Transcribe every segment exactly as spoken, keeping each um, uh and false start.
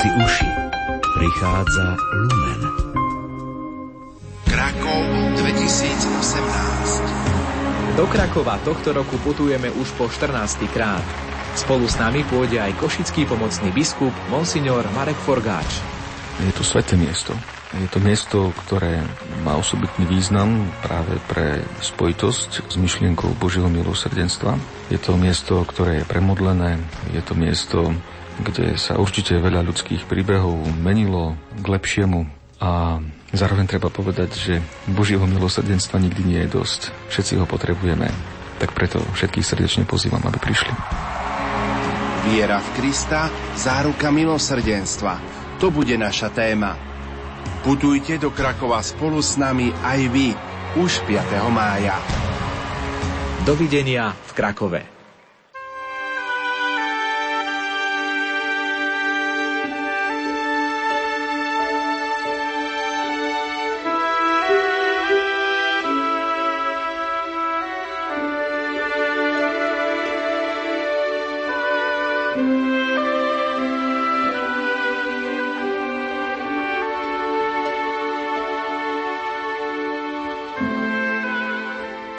si uši. Prichádza Lumen. Krakov dvetisíc osemnásť. Do Krakova tohto roku putujeme už po štrnástykrát. Spolu s nami pôjde aj košický pomocný biskup monsignor Marek Forgáč. Je to sväté miesto. Je to miesto, ktoré má osobitný význam práve pre spojitosť s myšlienkou Božieho milosrdenstva. Je to miesto, ktoré je premodlené. Je to miesto, kde sa určite veľa ľudských príbehov menilo k lepšiemu. A zároveň treba povedať, že Božieho milosrdenstva nikdy nie je dosť. Všetci ho potrebujeme. Tak preto všetkých srdečne pozývam, aby prišli. Viera v Krista, záruka milosrdenstva. To bude naša téma. Putujte do Krakova spolu s nami aj vy už piateho mája. Dovidenia v Krakove.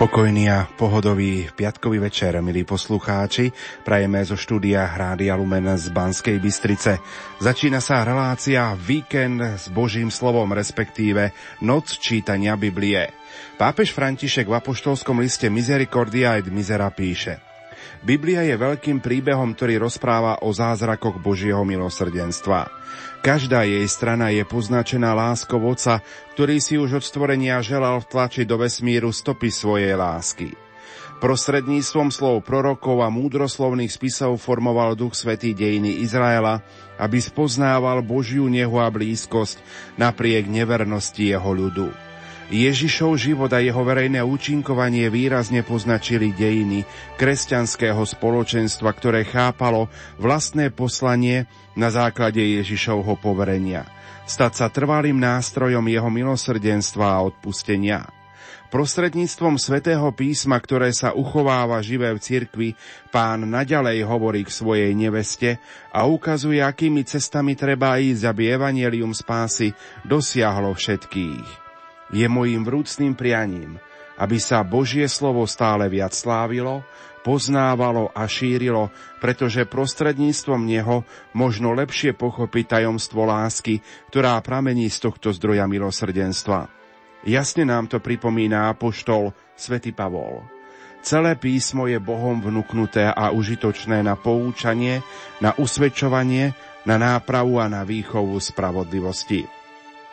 Pokojný a pohodový piatkový večer, milí poslucháči, prajeme zo štúdia Rádia Lumen z Banskej Bystrice. Začína sa relácia Víkend s Božím slovom, respektíve Noc čítania Biblie. Pápež František v apoštolskom liste Misericordia et Misera píše: Biblia je veľkým príbehom, ktorý rozpráva o zázrakoch Božieho milosrdenstva. Každá jej strana je poznačená láskou Otca, ktorý si už od stvorenia želal vtlačiť do vesmíru stopy svojej lásky. Prostredníctvom slov prorokov a múdroslovných spisov formoval Duch Svätý dejiny Izraela, aby spoznával Božiu nehu a blízkosť napriek nevernosti jeho ľudu. Ježišov život a jeho verejné účinkovanie výrazne poznačili dejiny kresťanského spoločenstva, ktoré chápalo vlastné poslanie na základe Ježišovho poverenia, stať sa trvalým nástrojom jeho milosrdenstva a odpustenia. Prostredníctvom svätého písma, ktoré sa uchováva živé v cirkvi, Pán naďalej hovorí k svojej neveste a ukazuje, akými cestami treba ísť, aby evanjelium spásy dosiahlo všetkých. Je mojím vrúcným prianím, aby sa Božie slovo stále viac slávilo, poznávalo a šírilo, pretože prostredníctvom neho možno lepšie pochopiť tajomstvo lásky, ktorá pramení z tohto zdroja milosrdenstva. Jasne nám to pripomína apoštol svätý Pavol. Celé písmo je Bohom vnuknuté a užitočné na poučanie, na usvedčovanie, na nápravu a na výchovu spravodlivosti.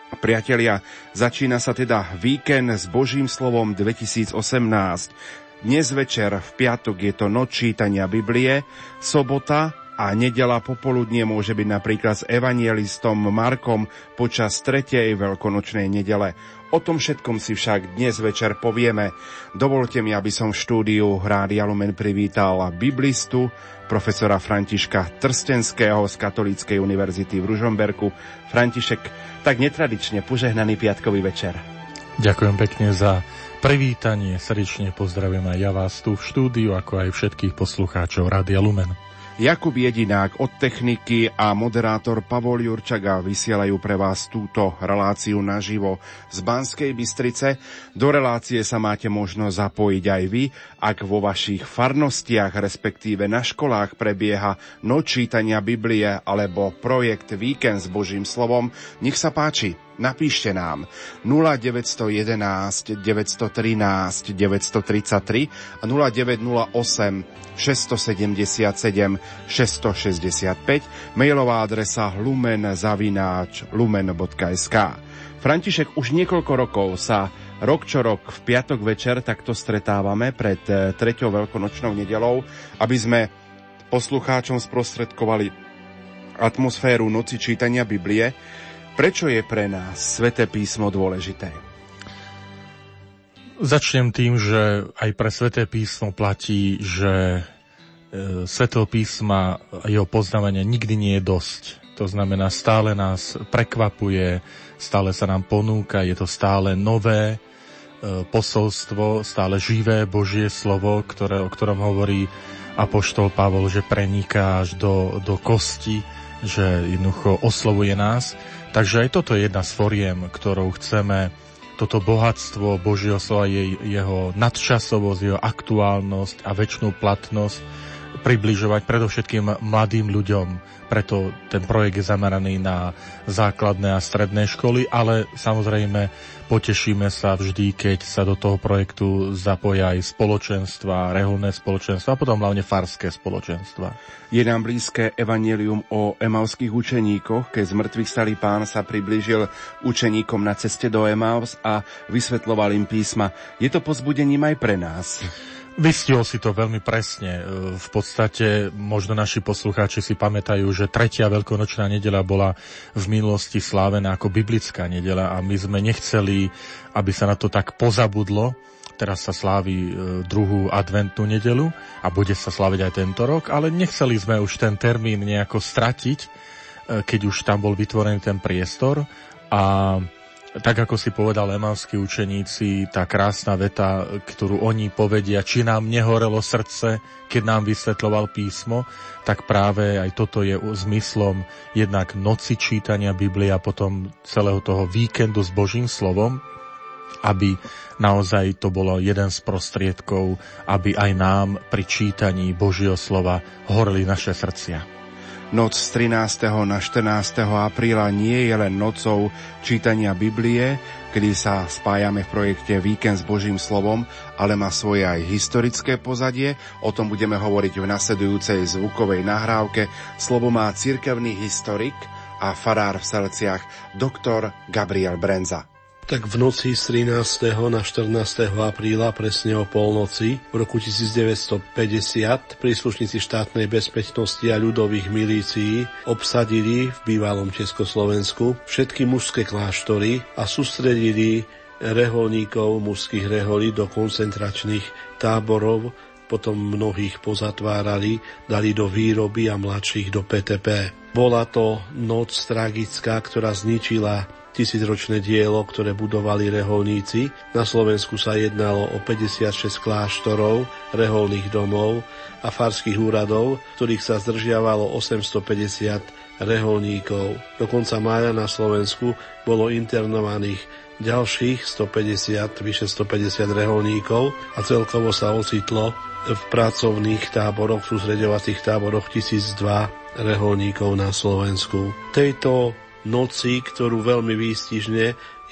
Priatelia, začína sa teda Víkend s Božím slovom dvetisíc osemnásť. Dnes večer v piatok je to Noc čítania Biblie, sobota a nedeľa popoludnie môže byť napríklad s evanjelistom Markom počas tretej veľkonočnej nedele. O tom všetkom si však dnes večer povieme. Dovolte mi, aby som v štúdiu Rádia Lumen privítal biblistu, profesora Františka Trstenského z Katolíckej univerzity v Ružomberku. František, tak netradične požehnaný piatkový večer. Ďakujem pekne za privítanie. Srdečne pozdravujem aj ja vás tu v štúdiu, ako aj všetkých poslucháčov Rádia Lumen. Jakub Jedinák od techniky a moderátor Pavol Jurčaga vysielajú pre vás túto reláciu naživo z Banskej Bystrice. Do relácie sa máte možno zapojiť aj vy, ak vo vašich farnostiach, respektíve na školách prebieha Noc čítania Biblie alebo projekt Víkend s Božím slovom. Nech sa páči. Napíšte nám nula deväť jedna jedna, deväť jedna tri, deväť tri tri a nula deväť nula osem, šesť sedem sedem, šesť šesť päť, mailová adresa lumen zavináč lumen bodka es ká. František, už niekoľko rokov sa rok čo rok v piatok večer takto stretávame pred treťou veľkonočnou nedelou, aby sme poslucháčom sprostredkovali atmosféru Noci čítania Biblie. Prečo je pre nás Sväté písmo dôležité? Začnem tým, že aj pre Sväté písmo platí, že Svätého písma a jeho poznávania nikdy nie je dosť. To znamená, stále nás prekvapuje, stále sa nám ponúka, je to stále nové posolstvo, stále živé Božie slovo, ktoré, o ktorom hovorí apoštol Pavol, že preniká až do, do kosti že jednoducho oslovuje nás. Takže aj toto je jedna z foriem, ktorou chceme toto bohatstvo Božieho slova, jej, jeho nadčasovosť, jeho aktuálnosť a večnú platnosť približovať predovšetkým mladým ľuďom. Preto ten projekt je zameraný na základné a stredné školy, ale samozrejme potešíme sa vždy, keď sa do toho projektu zapoja aj spoločenstva, reholné spoločenstva a potom hlavne farské spoločenstva. Je nám blízke evanjelium o emauských učeníkoch, keď z mŕtvych stalý Pán sa priblížil učeníkom na ceste do Emaus a vysvetloval im písma. Je to povzbudením aj pre nás. Vystihol si to veľmi presne. V podstate možno naši poslucháči si pamätajú, že tretia veľkonočná nedeľa bola v minulosti slávená ako biblická nedeľa a my sme nechceli, aby sa na to tak pozabudlo. Teraz sa slávi druhú adventnú nedeľu a bude sa sláviť aj tento rok, ale nechceli sme už ten termín nejako stratiť, keď už tam bol vytvorený ten priestor. A tak ako si povedal emauskí učeníci, tá krásna veta, ktorú oni povedia, či nám nehorelo srdce, keď nám vysvetľoval písmo, tak práve aj toto je zmyslom jednak noci čítania Biblie a potom celého toho víkendu s Božím slovom, aby naozaj to bolo jeden z prostriedkov, aby aj nám pri čítaní Božieho slova horeli naše srdcia. Noc z trinásteho na štrnásteho apríla nie je len nocou čítania Biblie, kedy sa spájame v projekte Víkend s Božím slovom, ale má svoje aj historické pozadie. O tom budeme hovoriť v nasledujúcej zvukovej nahrávke. Slovo má cirkevný historik a farár v Selciach doktor Gabriel Brenza. Tak v noci z trinásteho na štrnásteho apríla, presne o polnoci, v roku devätnásťpäťdesiat príslušníci štátnej bezpečnosti a ľudových milícií obsadili v bývalom Československu všetky mužské kláštory a sústredili reholníkov mužských reholí do koncentračných táborov, potom mnohých pozatvárali, dali do výroby a mladších do pé té pé. Bola to noc tragická, ktorá zničila tisícročné dielo, ktoré budovali reholníci. Na Slovensku sa jednalo o päťdesiatšesť kláštorov, reholných domov a farských úradov, ktorých sa zdržiavalo osemstopäťdesiat reholníkov. Do konca mája na Slovensku bolo internovaných ďalších stopäťdesiat, vyše stopäťdesiat reholníkov a celkovo sa ocitlo v pracovných táboroch, v sústreďovacích táboroch tisícdva reholníkov na Slovensku. Tejto noci, ktorú veľmi výstižne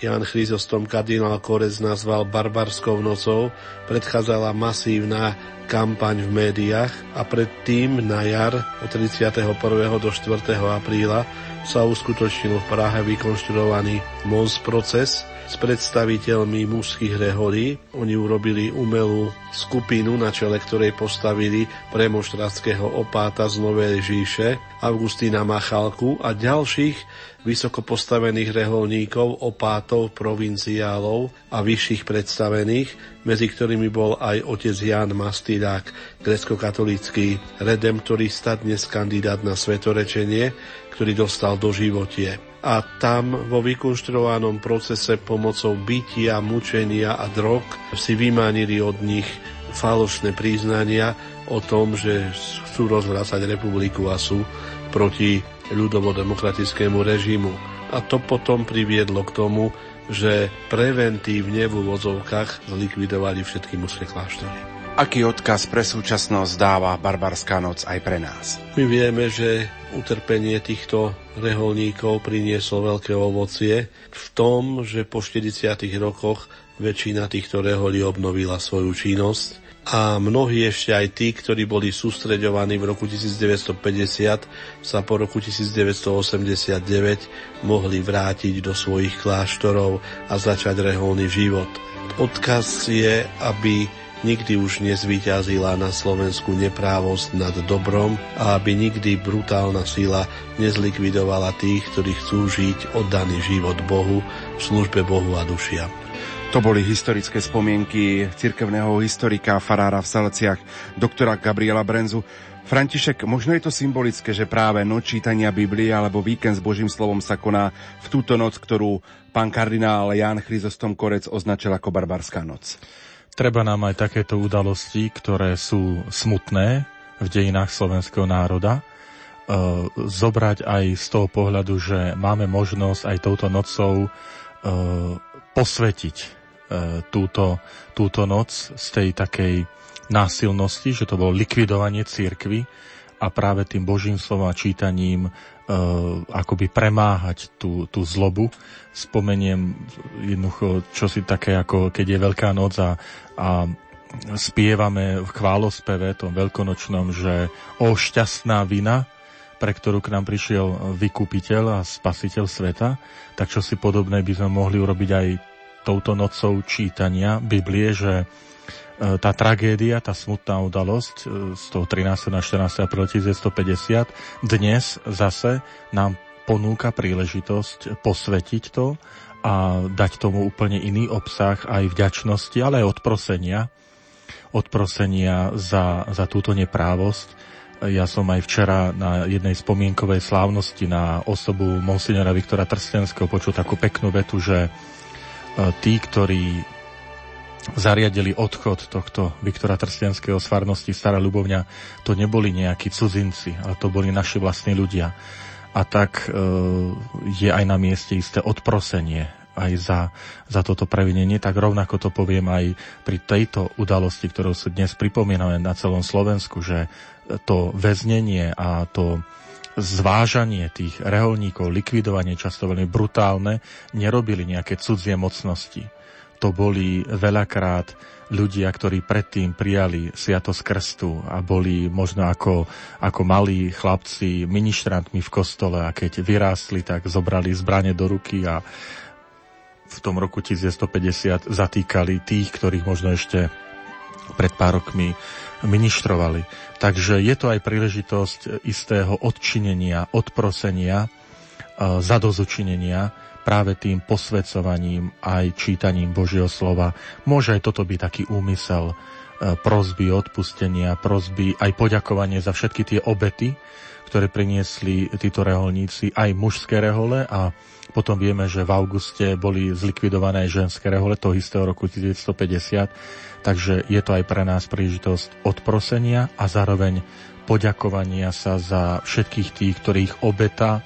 Ján Chryzostom kardinál Korec nazval barbarskou nocou, predchádzala masívna kampaň v médiách a predtým na jar od tridsiateho prvého do štvrtého apríla sa uskutočnil v Prahe vykonštruovaný Mons proces s predstaviteľmi mužských reholí. Oni urobili umelú skupinu, na čele ktorej postavili premoštratského opáta z Novej Žíše, Augustína Machalku a ďalších vysokopostavených reholníkov, opátov, provinciálov a vyšších predstavených, medzi ktorými bol aj otec Ján Mastýľák, gréckokatolícky redemptorista, dnes kandidát na svetorečenie, ktorý dostal doživotie. A tam vo vykonštruovanom procese pomocou bitia, mučenia a drog si vymánili od nich falošné priznania o tom, že chcú rozvracať republiku a sú proti ľudovodemokratickému režimu. A to potom priviedlo k tomu, že preventívne v úvodzovkách zlikvidovali všetky mužské kláštory. Aký odkaz pre súčasnosť dáva barbarská noc aj pre nás? My vieme, že utrpenie týchto reholníkov prinieslo veľké ovocie v tom, že po štyridsiatych rokoch väčšina týchto reholí obnovila svoju činnosť. A mnohí ešte aj tí, ktorí boli sústreďovaní v roku devätnásťpäťdesiat, sa po roku devätnásťosemdesiatdeväť mohli vrátiť do svojich kláštorov a začať reholný život. Odkaz je, aby nikdy už nezvíťazila na Slovensku neprávosť nad dobrom a aby nikdy brutálna sila nezlikvidovala tých, ktorí chcú žiť oddaný život Bohu, v službe Bohu a dušiam. To boli historické spomienky cirkevného historika farára v Salciach, doktora Gabriela Brenzu. František, možno je to symbolické, že práve noc čítania Biblie alebo víkend s Božím slovom sa koná v túto noc, ktorú pán kardinál Ján Chryzostom Korec označil ako barbarská noc. Treba nám aj takéto udalosti, ktoré sú smutné v dejinách slovenského národa, zobrať aj z toho pohľadu, že máme možnosť aj touto nocou posvetiť túto, túto noc z tej takej násilnosti, že to bolo likvidovanie cirkvi, a práve tým Božím slovom a čítaním e, akoby premáhať tú, tú zlobu. Spomeniem jednoducho čosi také, ako keď je Veľká noc a, a spievame v chválospeve tom veľkonočnom, že o šťastná vina, pre ktorú k nám prišiel vykupiteľ a spasiteľ sveta, tak čosi podobné by sme mohli urobiť aj touto nocou čítania Biblie, že tá tragédia, tá smutná udalosť z toho trinásteho na štrnásteho apríla devätnásťstopäťdesiat dnes zase nám ponúka príležitosť posvetiť to a dať tomu úplne iný obsah aj vďačnosti, ale aj odprosenia, odprosenia za, za túto neprávosť. Ja som aj včera na jednej spomienkovej slávnosti na osobu monsignora Viktora Trstenského počul takú peknú vetu, že tí, ktorí zariadili odchod tohto Viktora Trstenského z farnosti Stará Ľubovňa, to neboli nejakí cudzinci, ale to boli naši vlastní ľudia. A tak e, je aj na mieste isté odprosenie aj za, za toto previnenie. Tak rovnako to poviem aj pri tejto udalosti, ktorú si dnes pripomíname na celom Slovensku, že to väznenie a to zvážanie tých reholníkov, likvidovanie často veľmi brutálne, nerobili nejaké cudzie mocnosti. To boli veľakrát ľudia, ktorí predtým prijali sviatosť krstu a boli možno ako, ako malí chlapci ministrantmi v kostole, a keď vyrástli, tak zobrali zbrane do ruky a v tom roku devätnásťstopäťdesiat zatýkali tých, ktorých možno ešte pred pár rokmi ministrovali. Takže je to aj príležitosť istého odčinenia, odprosenia, zadozučinenia, práve tým posvecovaním aj čítaním Božieho slova. Môže aj toto byť taký úmysel e, prosby odpustenia, prosby aj poďakovanie za všetky tie obety, ktoré priniesli títo reholníci, aj mužské rehole, a potom vieme, že v auguste boli zlikvidované aj ženské rehole toho istého roku devätnásťstopäťdesiat, takže je to aj pre nás príležitosť odprosenia a zároveň poďakovania sa za všetkých tých, ktorých obeta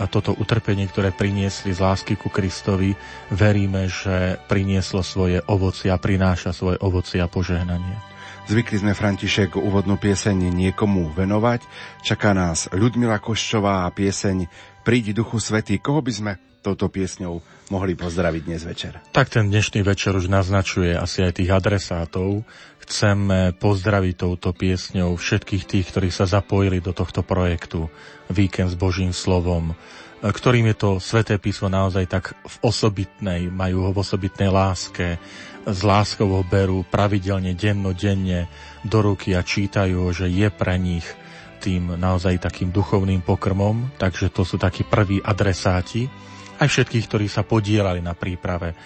a toto utrpenie, ktoré priniesli z lásky ku Kristovi, veríme, že prinieslo svoje ovocie a prináša svoje ovocie a požehnanie. Zvykli sme, František, úvodnú pieseň niekomu venovať. Čaká nás Ľudmila Koščová a pieseň Príď Duchu Svätý. Koho by sme touto piesňou mohli pozdraviť dnes večer? Tak ten dnešný večer už naznačuje asi aj tých adresátov. Chceme pozdraviť touto piesňou všetkých tých, ktorí sa zapojili do tohto projektu Víkend s Božím slovom, ktorým je to Sväté písmo naozaj tak v osobitnej, majú ho v osobitnej láske, z láskou ho berú pravidelne, dennodenne do ruky a čítajú, že je pre nich tým naozaj takým duchovným pokrmom, takže to sú takí prví adresáti. Aj všetkých, ktorí sa podielali na príprave. E,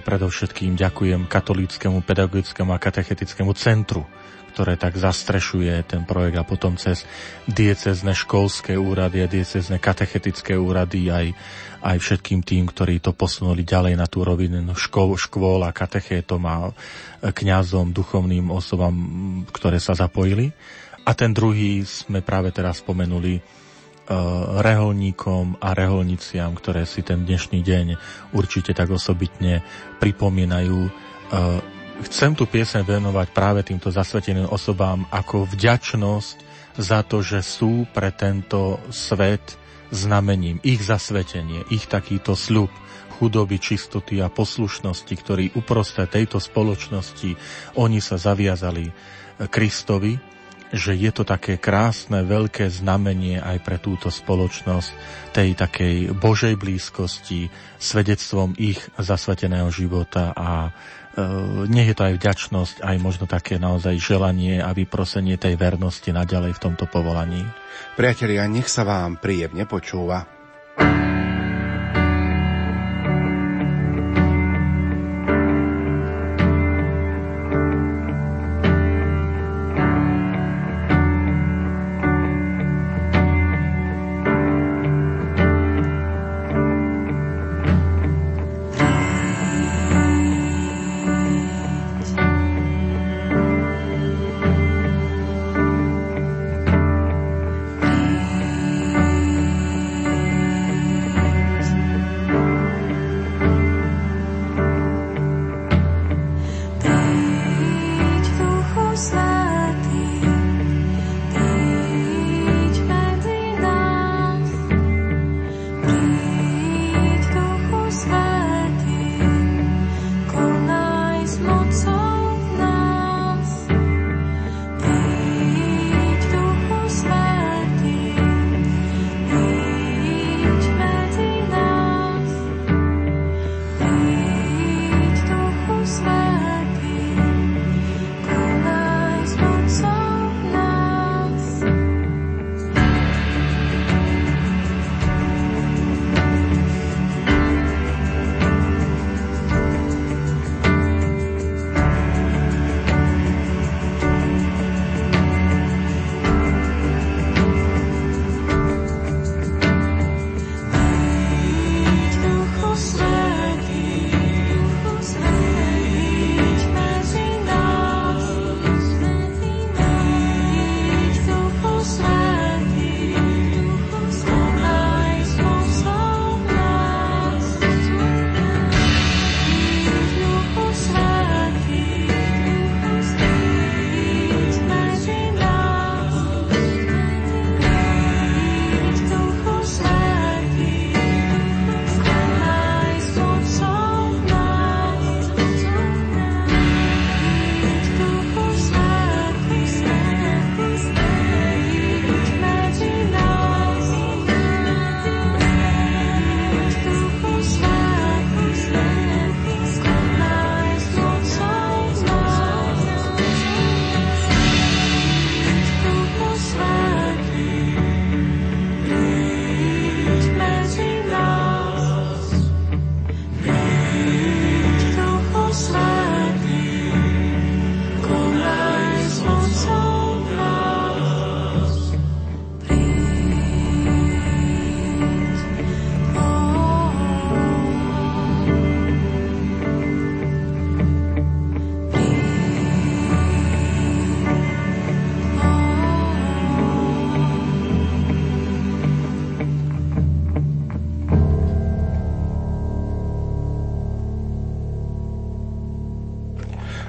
predovšetkým ďakujem Katolíckemu pedagogickému a katechetickému centru, ktoré tak zastrešuje ten projekt, a potom cez diecézne školské úrady a diecézne katechetické úrady aj, aj všetkým tým, ktorí to posunuli ďalej na tú rovinu škôl, škôl a katechétom a kňazom, duchovným osobám, ktoré sa zapojili. A ten druhý sme práve teraz spomenuli reholníkom a reholniciam, ktoré si ten dnešný deň určite tak osobitne pripomínajú. Chcem tu pieseň venovať práve týmto zasveteným osobám ako vďačnosť za to, že sú pre tento svet znamením. Ich zasvetenie, ich takýto sľub chudoby, čistoty a poslušnosti, ktorý uprostred tejto spoločnosti oni sa zaviazali Kristovi, že je to také krásne, veľké znamenie aj pre túto spoločnosť tej takej Božej blízkosti, svedectvom ich zasveteného života, a e, nech je to aj vďačnosť, aj možno také naozaj želanie a vyprosenie tej vernosti naďalej v tomto povolaní. Priatelia, nech sa vám príjemne počúva.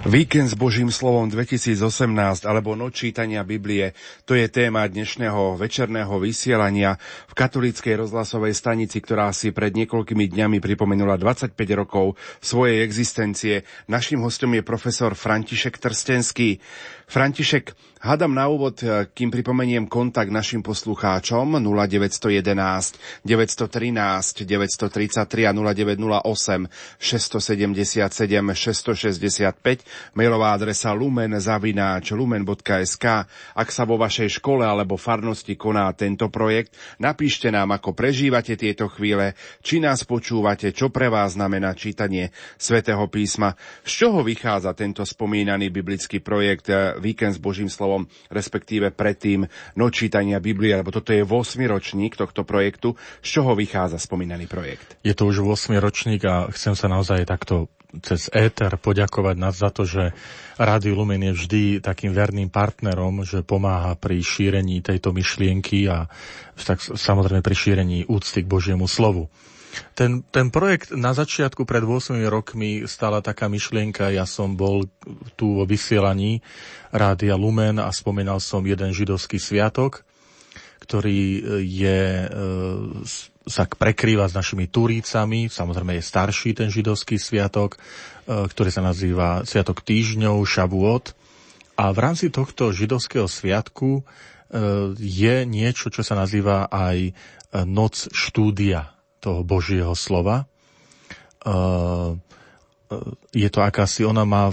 Víkend s Božím slovom dvetisícosemnásť alebo Noc čítania Biblie, to je téma dnešného večerného vysielania v katolíckej rozhlasovej stanici, ktorá si pred niekoľkými dňami pripomenula dvadsaťpäť rokov svojej existencie. Naším hostom je profesor František Trstenský. František, hádam na úvod, kým pripomeniem kontakt našim poslucháčom nula deväť jedna jedna, deväť jedna tri, deväť tri tri a nula deväť nula osem, šesť sedem sedem, šesť šesť päť, mailová adresa lumen zavináč lumen bodka es ká. Ak sa vo vašej škole alebo farnosti koná tento projekt, napíšte nám, ako prežívate tieto chvíle, či nás počúvate, čo pre vás znamená čítanie Svätého písma. Z čoho vychádza tento spomínaný biblický projekt Víkend s Božím slovom, respektíve predtým Noc čítania Biblie, lebo toto je ôsmy ročník tohto projektu. Z čoho vychádza spomínaný projekt? Je to už ôsmy ročník a chcem sa naozaj takto cez éter poďakovať nás za to, že Rádio Lumen je vždy takým verným partnerom, že pomáha pri šírení tejto myšlienky a tak, samozrejme pri šírení úcty k Božiemu slovu. Ten, ten projekt na začiatku pred ôsmimi rokmi stála taká myšlienka, ja som bol tu vo vysielaní Rádia Lumen a spomínal som jeden židovský sviatok, ktorý je, sa prekrýva s našimi Turícami, samozrejme je starší ten židovský sviatok, ktorý sa nazýva Sviatok týždňov, Šavuot. A v rámci tohto židovského sviatku je niečo, čo sa nazýva aj noc štúdia toho Božieho slova. Je to akási, ona má,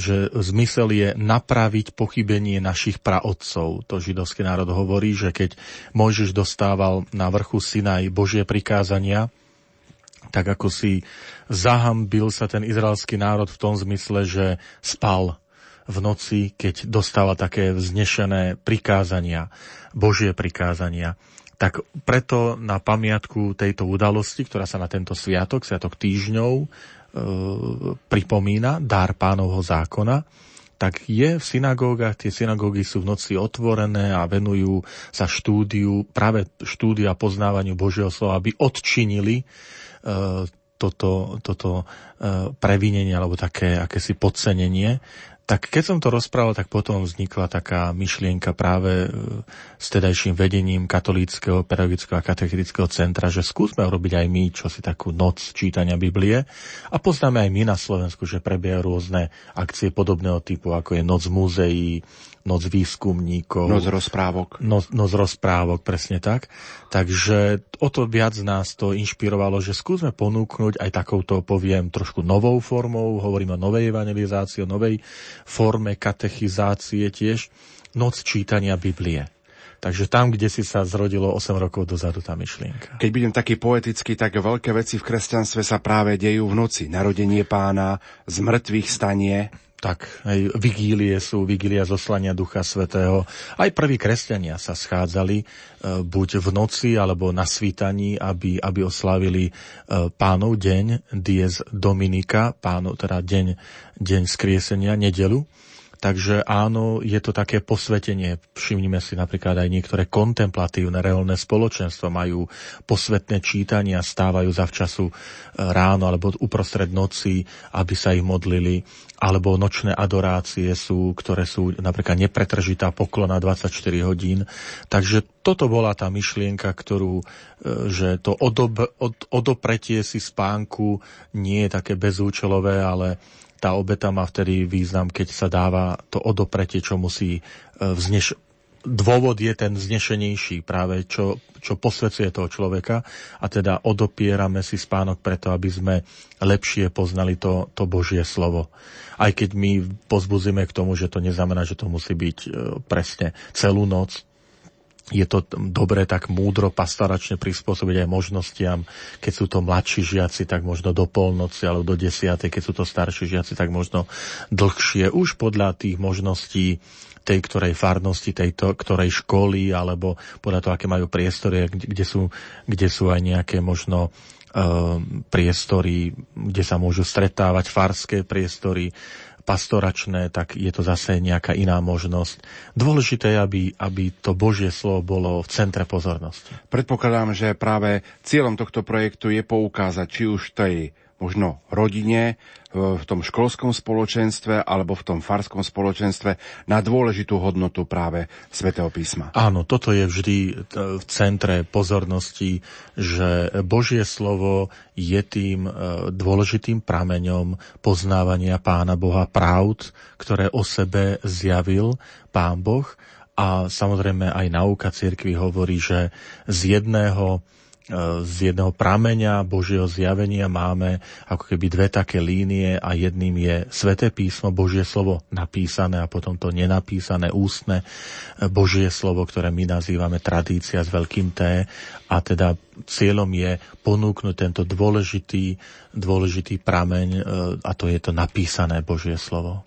že zmysel je napraviť pochybenie našich praotcov. To židovský národ hovorí, že keď Mojžiš dostával na vrchu Sinaj Božie prikázania, tak ako si zahambil sa ten izraelský národ v tom zmysle, že spal v noci, keď dostával také vznešené prikázania, Božie prikázania. Tak preto na pamiatku tejto udalosti, ktorá sa na tento sviatok, sviatok týždňov, e, pripomína, dar Pánovho zákona, tak je v synagógach, tie synagógy sú v noci otvorené a venujú sa štúdiu, práve štúdia poznávaniu Božieho slova, aby odčinili e, toto, toto e, previnenie alebo také akési podcenenie. Tak keď som to rozprával, tak potom vznikla taká myšlienka práve s tedajším vedením Katolíckeho pedagogického a katechetického centra, že skúsme urobiť aj my čosi takú noc čítania Biblie a poznáme aj my na Slovensku, že prebiehajú rôzne akcie podobného typu, ako je Noc múzeí, Noc výskumníkov. Noc rozprávok. Noc, noc rozprávok, presne tak. Takže o to viac nás to inšpirovalo, že skúsme ponúknuť aj takouto, poviem, trošku novou formou, hovoríme o novej evangelizácii, o novej forme katechizácie tiež, noc čítania Biblie. Takže tam, kde si sa zrodilo osem rokov dozadu tá myšlienka. Keď budem taký poetický, tak veľké veci v kresťanstve sa práve dejú v noci. Narodenie Pána, z mŕtvych stanie. Tak, aj vigílie sú, vigília zoslania Ducha Svätého. Aj prví kresťania sa schádzali e, buď v noci, alebo na svítaní, aby, aby oslávili e, Pánov deň, dies Dominica, Pánov, teda deň, deň skriesenia, nedelu. Takže áno, je to také posvetenie. Všimnime si napríklad aj niektoré kontemplatívne reholné spoločenstvo majú posvetné čítania, stávajú zavčasu ráno alebo uprostred noci, aby sa ich modlili. Alebo nočné adorácie sú, ktoré sú napríklad nepretržitá poklona dvadsaťštyri hodín. Takže toto bola tá myšlienka, ktorú, že to odob, od, odopretie si spánku nie je také bezúčelové, ale tá obeta má vtedy význam, keď sa dáva to odopretie, čo musí vzneš... Dôvod je ten vznešenejší práve, čo, čo posvedzuje toho človeka. A teda odopierame si spánok preto, aby sme lepšie poznali to, to Božie slovo. Aj keď my pozbuzíme k tomu, že to neznamená, že to musí byť presne celú noc. Je to dobre tak múdro pastoračne prispôsobiť aj možnostiam. Keď sú to mladší žiaci, tak možno do polnoci alebo do desiatej. Keď sú to starší žiaci, tak možno dlhšie. Už podľa tých možností tej ktorej farnosti, tej ktorej školy, alebo podľa toho, aké majú priestory, kde sú, kde sú aj nejaké možno um, priestory, kde sa môžu stretávať, farské priestory, pastoračné, tak je to zase nejaká iná možnosť. Dôležité je, aby, aby to Božie slovo bolo v centre pozornosti. Predpokladám, že práve cieľom tohto projektu je poukázať či už tej v možno rodine, v tom školskom spoločenstve alebo v tom farskom spoločenstve na dôležitú hodnotu práve Svätého písma. Áno, toto je vždy v centre pozornosti, že Božie slovo je tým dôležitým prameňom poznávania Pána Boha, pravd, ktoré o sebe zjavil Pán Boh. A samozrejme aj nauka cirkvi hovorí, že z jedného, z jedného prameňa Božieho zjavenia máme ako keby dve také línie a jedným je Sväté písmo, Božie slovo napísané a potom to nenapísané ústne Božie slovo, ktoré my nazývame tradícia s veľkým T. A teda cieľom je ponúknuť tento dôležitý, dôležitý prameň a to je to napísané Božie slovo.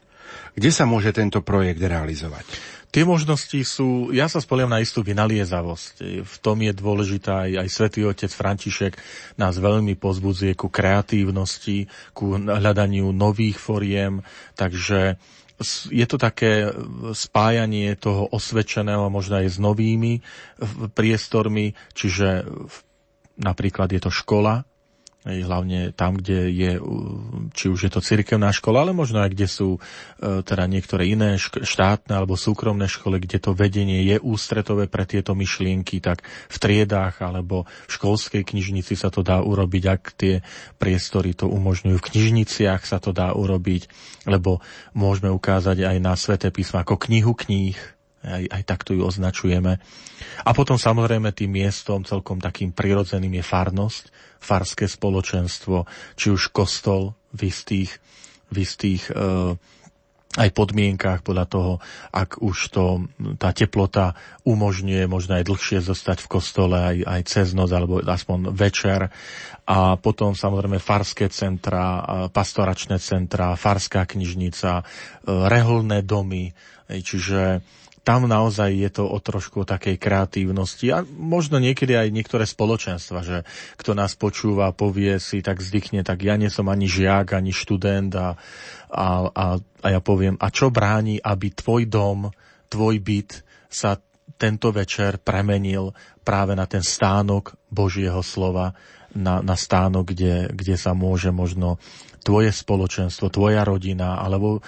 Kde sa môže tento projekt realizovať? Tie možnosti sú, ja sa spolieham na istú vynaliezavosť. V tom je dôležitá aj, aj svätý otec František nás veľmi pozbudzuje ku kreatívnosti, ku hľadaniu nových foriem, takže je to také spájanie toho osvedčeného možno aj s novými priestormi, čiže napríklad je to škola, hlavne tam, kde je, či už je to cirkevná škola, ale možno aj kde sú teda niektoré iné štátne alebo súkromné školy, kde to vedenie je ústretové pre tieto myšlienky, tak v triedách alebo v školskej knižnici sa to dá urobiť, ak tie priestory to umožňujú. V knižniciach sa to dá urobiť, lebo môžeme ukázať aj na Sväté písmo ako knihu kníh. Aj, aj takto ju označujeme. A potom samozrejme tým miestom celkom takým prirodzeným je farnosť, farské spoločenstvo, či už kostol v istých, v istých e, aj podmienkách podľa toho, ak už to, tá teplota umožňuje možno aj dlhšie zostať v kostole, aj, aj cez noc, alebo aspoň večer. A potom samozrejme farské centra, pastoračné centra, farská knižnica, e, reholné domy, e, čiže tam naozaj je to o trošku takej kreatívnosti a možno niekedy aj niektoré spoločenstva, že kto nás počúva, povie si, tak zdychne, tak ja nie som ani žiak, ani študent a, a, a, a ja poviem, a čo bráni, aby tvoj dom, tvoj byt sa tento večer premenil práve na ten stánok Božieho slova, na, na stánok, kde, kde sa môže možno tvoje spoločenstvo, tvoja rodina alebo e,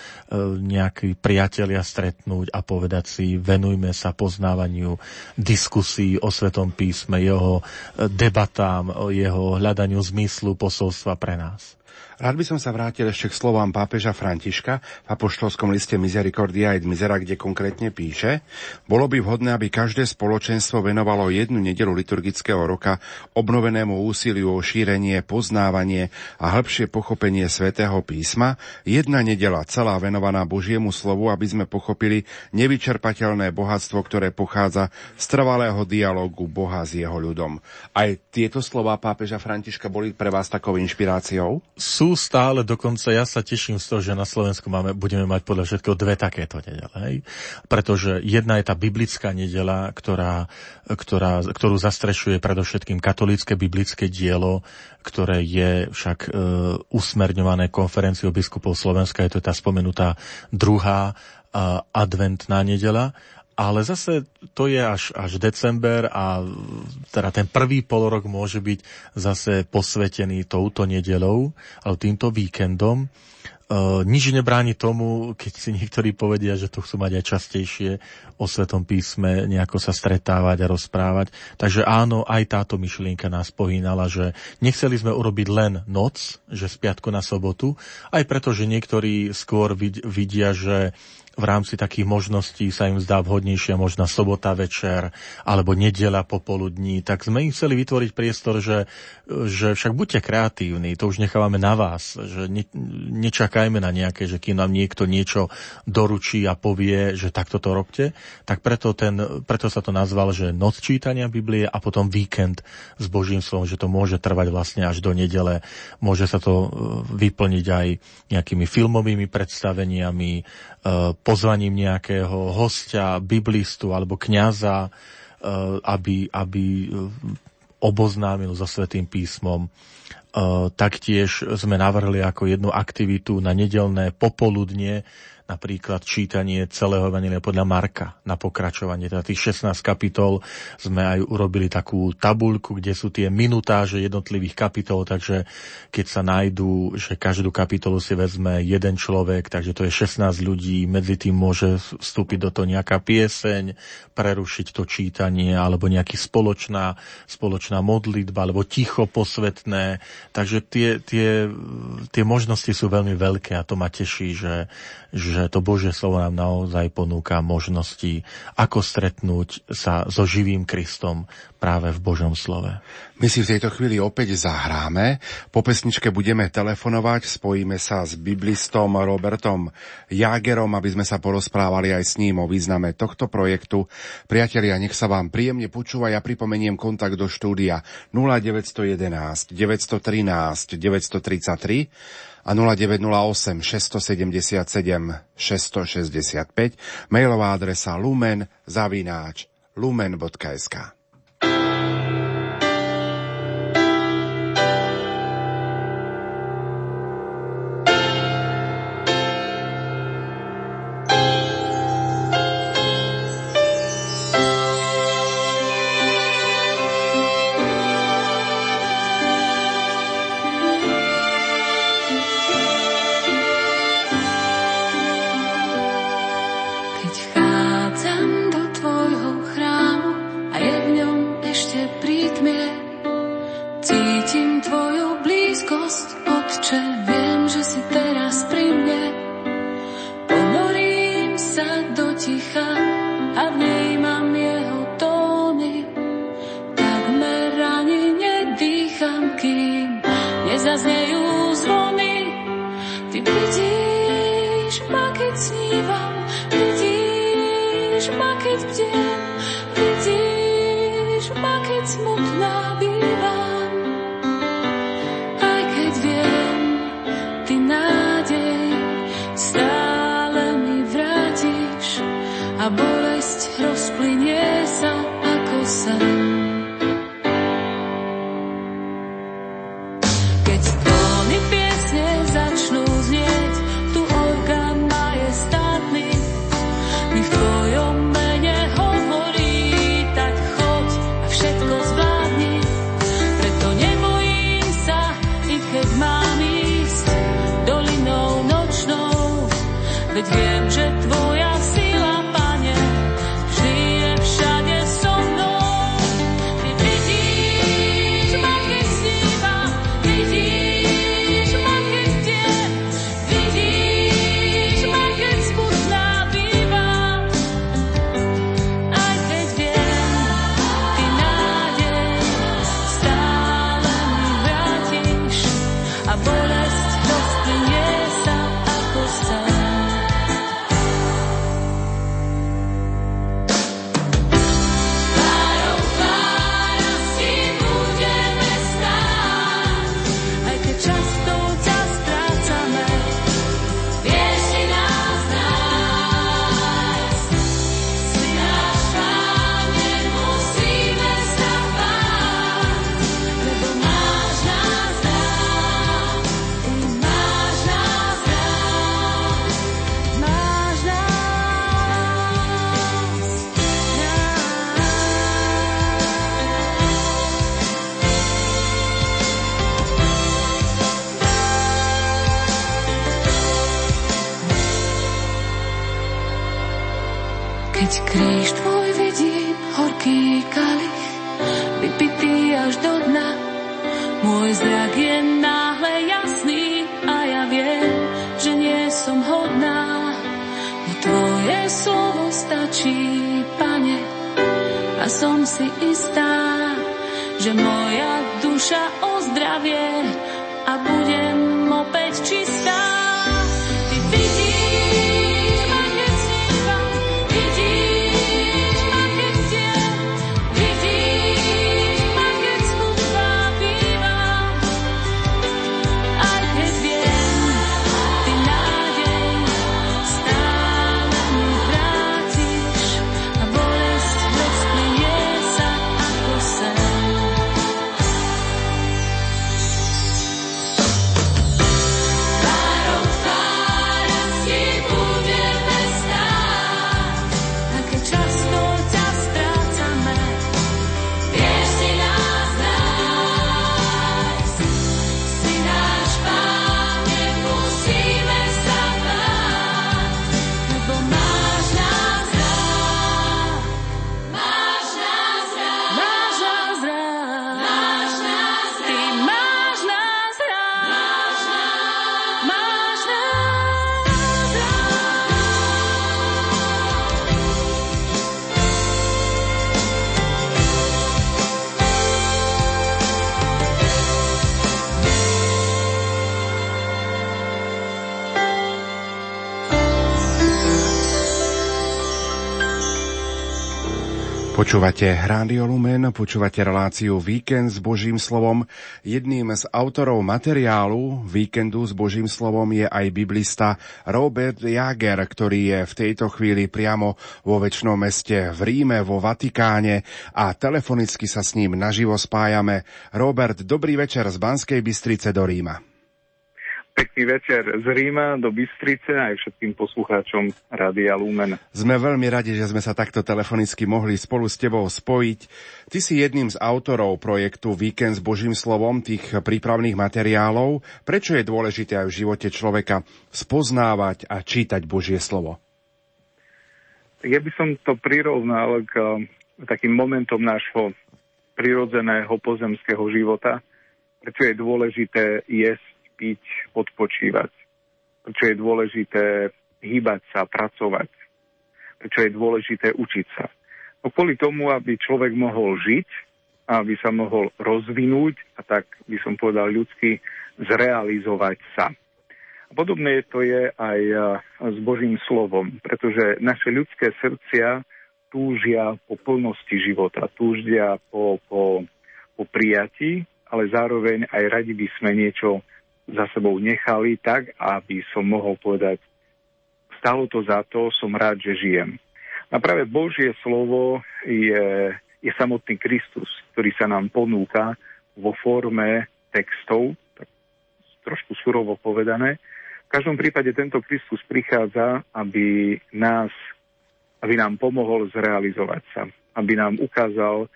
nejakí priatelia stretnúť a povedať si, venujme sa poznávaniu diskusí o Svätom písme, jeho debatám, jeho hľadaniu zmyslu posolstva pre nás. Rád by som sa vrátil ešte k slovám pápeža Františka v apoštolskom liste Misericordia et Misera, kde konkrétne píše: bolo by vhodné, aby každé spoločenstvo venovalo jednu nedeľu liturgického roka obnovenému úsiliu o šírenie, poznávanie a hĺbšie pochopenie Svätého písma, jedna nedeľa celá venovaná Božiemu slovu, aby sme pochopili nevyčerpateľné bohatstvo, ktoré pochádza z trvalého dialógu Boha s jeho ľudom. Aj tieto slová pápeža Františka boli pre vás takou inšpiráciou? Sú stále, dokonca ja sa teším z toho, že na Slovensku máme, budeme mať podľa všetkého dve takéto nedele. Pretože jedna je tá biblická nedeľa, ktorá, ktorá, ktorú zastrešuje predovšetkým katolícke biblické dielo, ktoré je však e, usmerňované konferenciou biskupov Slovenska. Je to tá spomenutá druhá a, adventná nedeľa. Ale zase to je až, až december a teda ten prvý polorok môže byť zase posvetený touto nedeľou alebo týmto víkendom. E, nič nebráni tomu, keď si niektorí povedia, že to chcú mať aj častejšie o Svätom písme, nejako sa stretávať a rozprávať. Takže áno, aj táto myšlienka nás pohýnala, že nechceli sme urobiť len noc, že z piatku na sobotu, aj preto, že niektorí skôr vidia, že v rámci takých možností sa im zdá vhodnejšia možná sobota večer alebo nedeľa popoludní, tak sme im chceli vytvoriť priestor, že, že však buďte kreatívni, to už nechávame na vás, že ne, nečakajme na nejaké, že kým nám niekto niečo doručí a povie, že takto to robte, tak preto, ten, preto sa to nazval, že noc čítania Biblie a potom víkend s Božím slovom, že to môže trvať vlastne až do nedele, môže sa to vyplniť aj nejakými filmovými predstaveniami, pozvaním nejakého hostia, biblistu alebo kňaza, aby, aby oboznámil so Svätým písmom. Taktiež sme navrhli ako jednu aktivitu na nedeľné popoludnie napríklad čítanie celého Evanjelia podľa Marka na pokračovanie. Teda tých šestnásť kapitol sme aj urobili takú tabuľku, kde sú tie minutáže jednotlivých kapitol, takže keď sa nájdú, že každú kapitolu si vezme jeden človek, takže to je šestnásť ľudí, medzi tým môže vstúpiť do toho nejaká pieseň, prerušiť to čítanie, alebo nejaký spoločná, spoločná modlitba, alebo ticho posvetné. Takže tie, tie, tie možnosti sú veľmi veľké a to ma teší, že, že to Božie slovo nám naozaj ponúka možnosti, ako stretnúť sa so živým Kristom práve v Božom slove. My si v tejto chvíli opäť zahráme. Po pesničke budeme telefonovať, spojíme sa s biblistom Robertom Jágerom, aby sme sa porozprávali aj s ním o význame tohto projektu. Priatelia, nech sa vám príjemne počúva. Ja pripomeniem kontakt do štúdia nula deväť jedna jedna, deväť jedna tri, deväť tri tri a nula deväť nula osem, šesť sedem sedem, šesť šesť päť, mailová adresa lumen zavináč lumen bodka es ká. Počúvate Rádio Lumen, počúvate reláciu Víkend s Božím slovom. Jedným z autorov materiálu Víkendu s Božím slovom je aj biblista Robert Jager, ktorý je v tejto chvíli priamo vo večnom meste v Ríme, vo Vatikáne a telefonicky sa s ním naživo spájame. Robert, dobrý večer z Banskej Bystrice do Ríma. Pekný večer z Ríma do Bystrice aj všetkým poslucháčom Rádia Lumen. Sme veľmi radi, že sme sa takto telefonicky mohli spolu s tebou spojiť. Ty si jedným z autorov projektu Víkend s Božím slovom, tých prípravných materiálov. Prečo je dôležité aj v živote človeka spoznávať a čítať Božie slovo? Ja by som to prirovnal k takým momentom nášho prirodzeného pozemského života. Prečo je dôležité jesť, piť, odpočívať, prečo je dôležité hýbať sa, pracovať, prečo je dôležité učiť sa. No kvôli tomu, aby človek mohol žiť, aby sa mohol rozvinúť a tak by som povedal ľudsky zrealizovať sa. Podobné to je aj s Božím slovom, pretože naše ľudské srdcia túžia po plnosti života, túžia po, po, po prijatí, ale zároveň aj radi by sme niečo za sebou nechali tak, aby som mohol povedať, stalo to za to, som rád, že žijem. A práve Božie slovo je, je samotný Kristus, ktorý sa nám ponúka vo forme textov, tak trošku surovo povedané. V každom prípade tento Kristus prichádza, aby nás, aby nám pomohol zrealizovať sa, aby nám ukázal,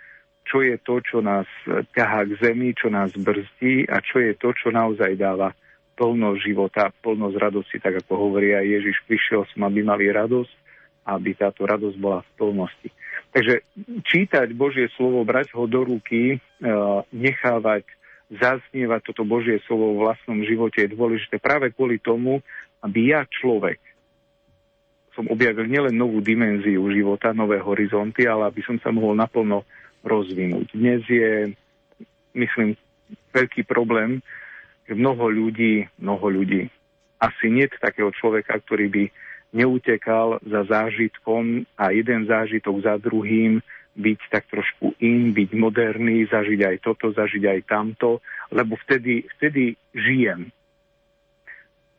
čo je to, čo nás ťahá k zemi, čo nás brzdí a čo je to, čo naozaj dáva plnosť života, plnosť radosti, tak ako hovorí aj Ježiš, prišiel som, aby mali radosť, aby táto radosť bola v plnosti. Takže čítať Božie slovo, brať ho do ruky, nechávať zaznievať toto Božie slovo v vlastnom živote je dôležité práve kvôli tomu, aby ja človek som objavil nielen novú dimenziu života, nové horizonty, ale aby som sa mohol naplno rozvinúť. Dnes je, myslím, veľký problém, že mnoho ľudí, mnoho ľudí, asi nie takého človeka, ktorý by neutekal za zážitkom a jeden zážitok za druhým, byť tak trošku in, byť moderný, zažiť aj toto, zažiť aj tamto, lebo vtedy, vtedy žijem.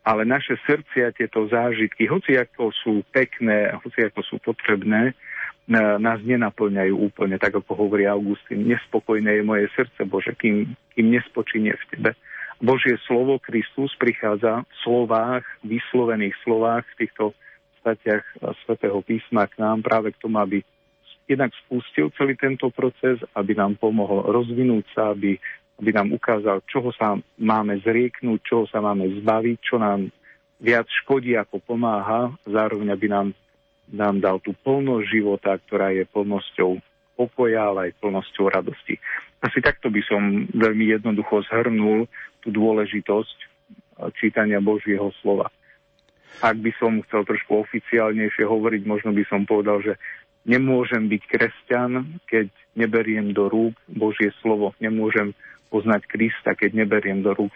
Ale naše srdcia, tieto zážitky, hoci ako sú pekné, hoci ako sú potrebné, nás nenaplňajú úplne, tak ako hovorí Augustín. Nespokojné je moje srdce, Bože, kým, kým nespočinie v Tebe. Božie slovo, Kristus, prichádza v slovách, vyslovených slovách, v týchto statiach svätého písma k nám práve k tomu, aby jednak spustil celý tento proces, aby nám pomohol rozvinúť sa, aby, aby nám ukázal, čoho sa máme zrieknúť, čoho sa máme zbaviť, čo nám viac škodí, ako pomáha, zároveň aby nám nám dal tú plnosť života, ktorá je plnosťou pokoja, ale aj plnosťou radosti. Asi takto by som veľmi jednoducho zhrnul tú dôležitosť čítania Božieho slova. Ak by som chcel trošku oficiálnejšie hovoriť, možno by som povedal, že nemôžem byť kresťan, keď neberiem do rúk Božie slovo. Nemôžem poznať Krista, keď neberiem do rúk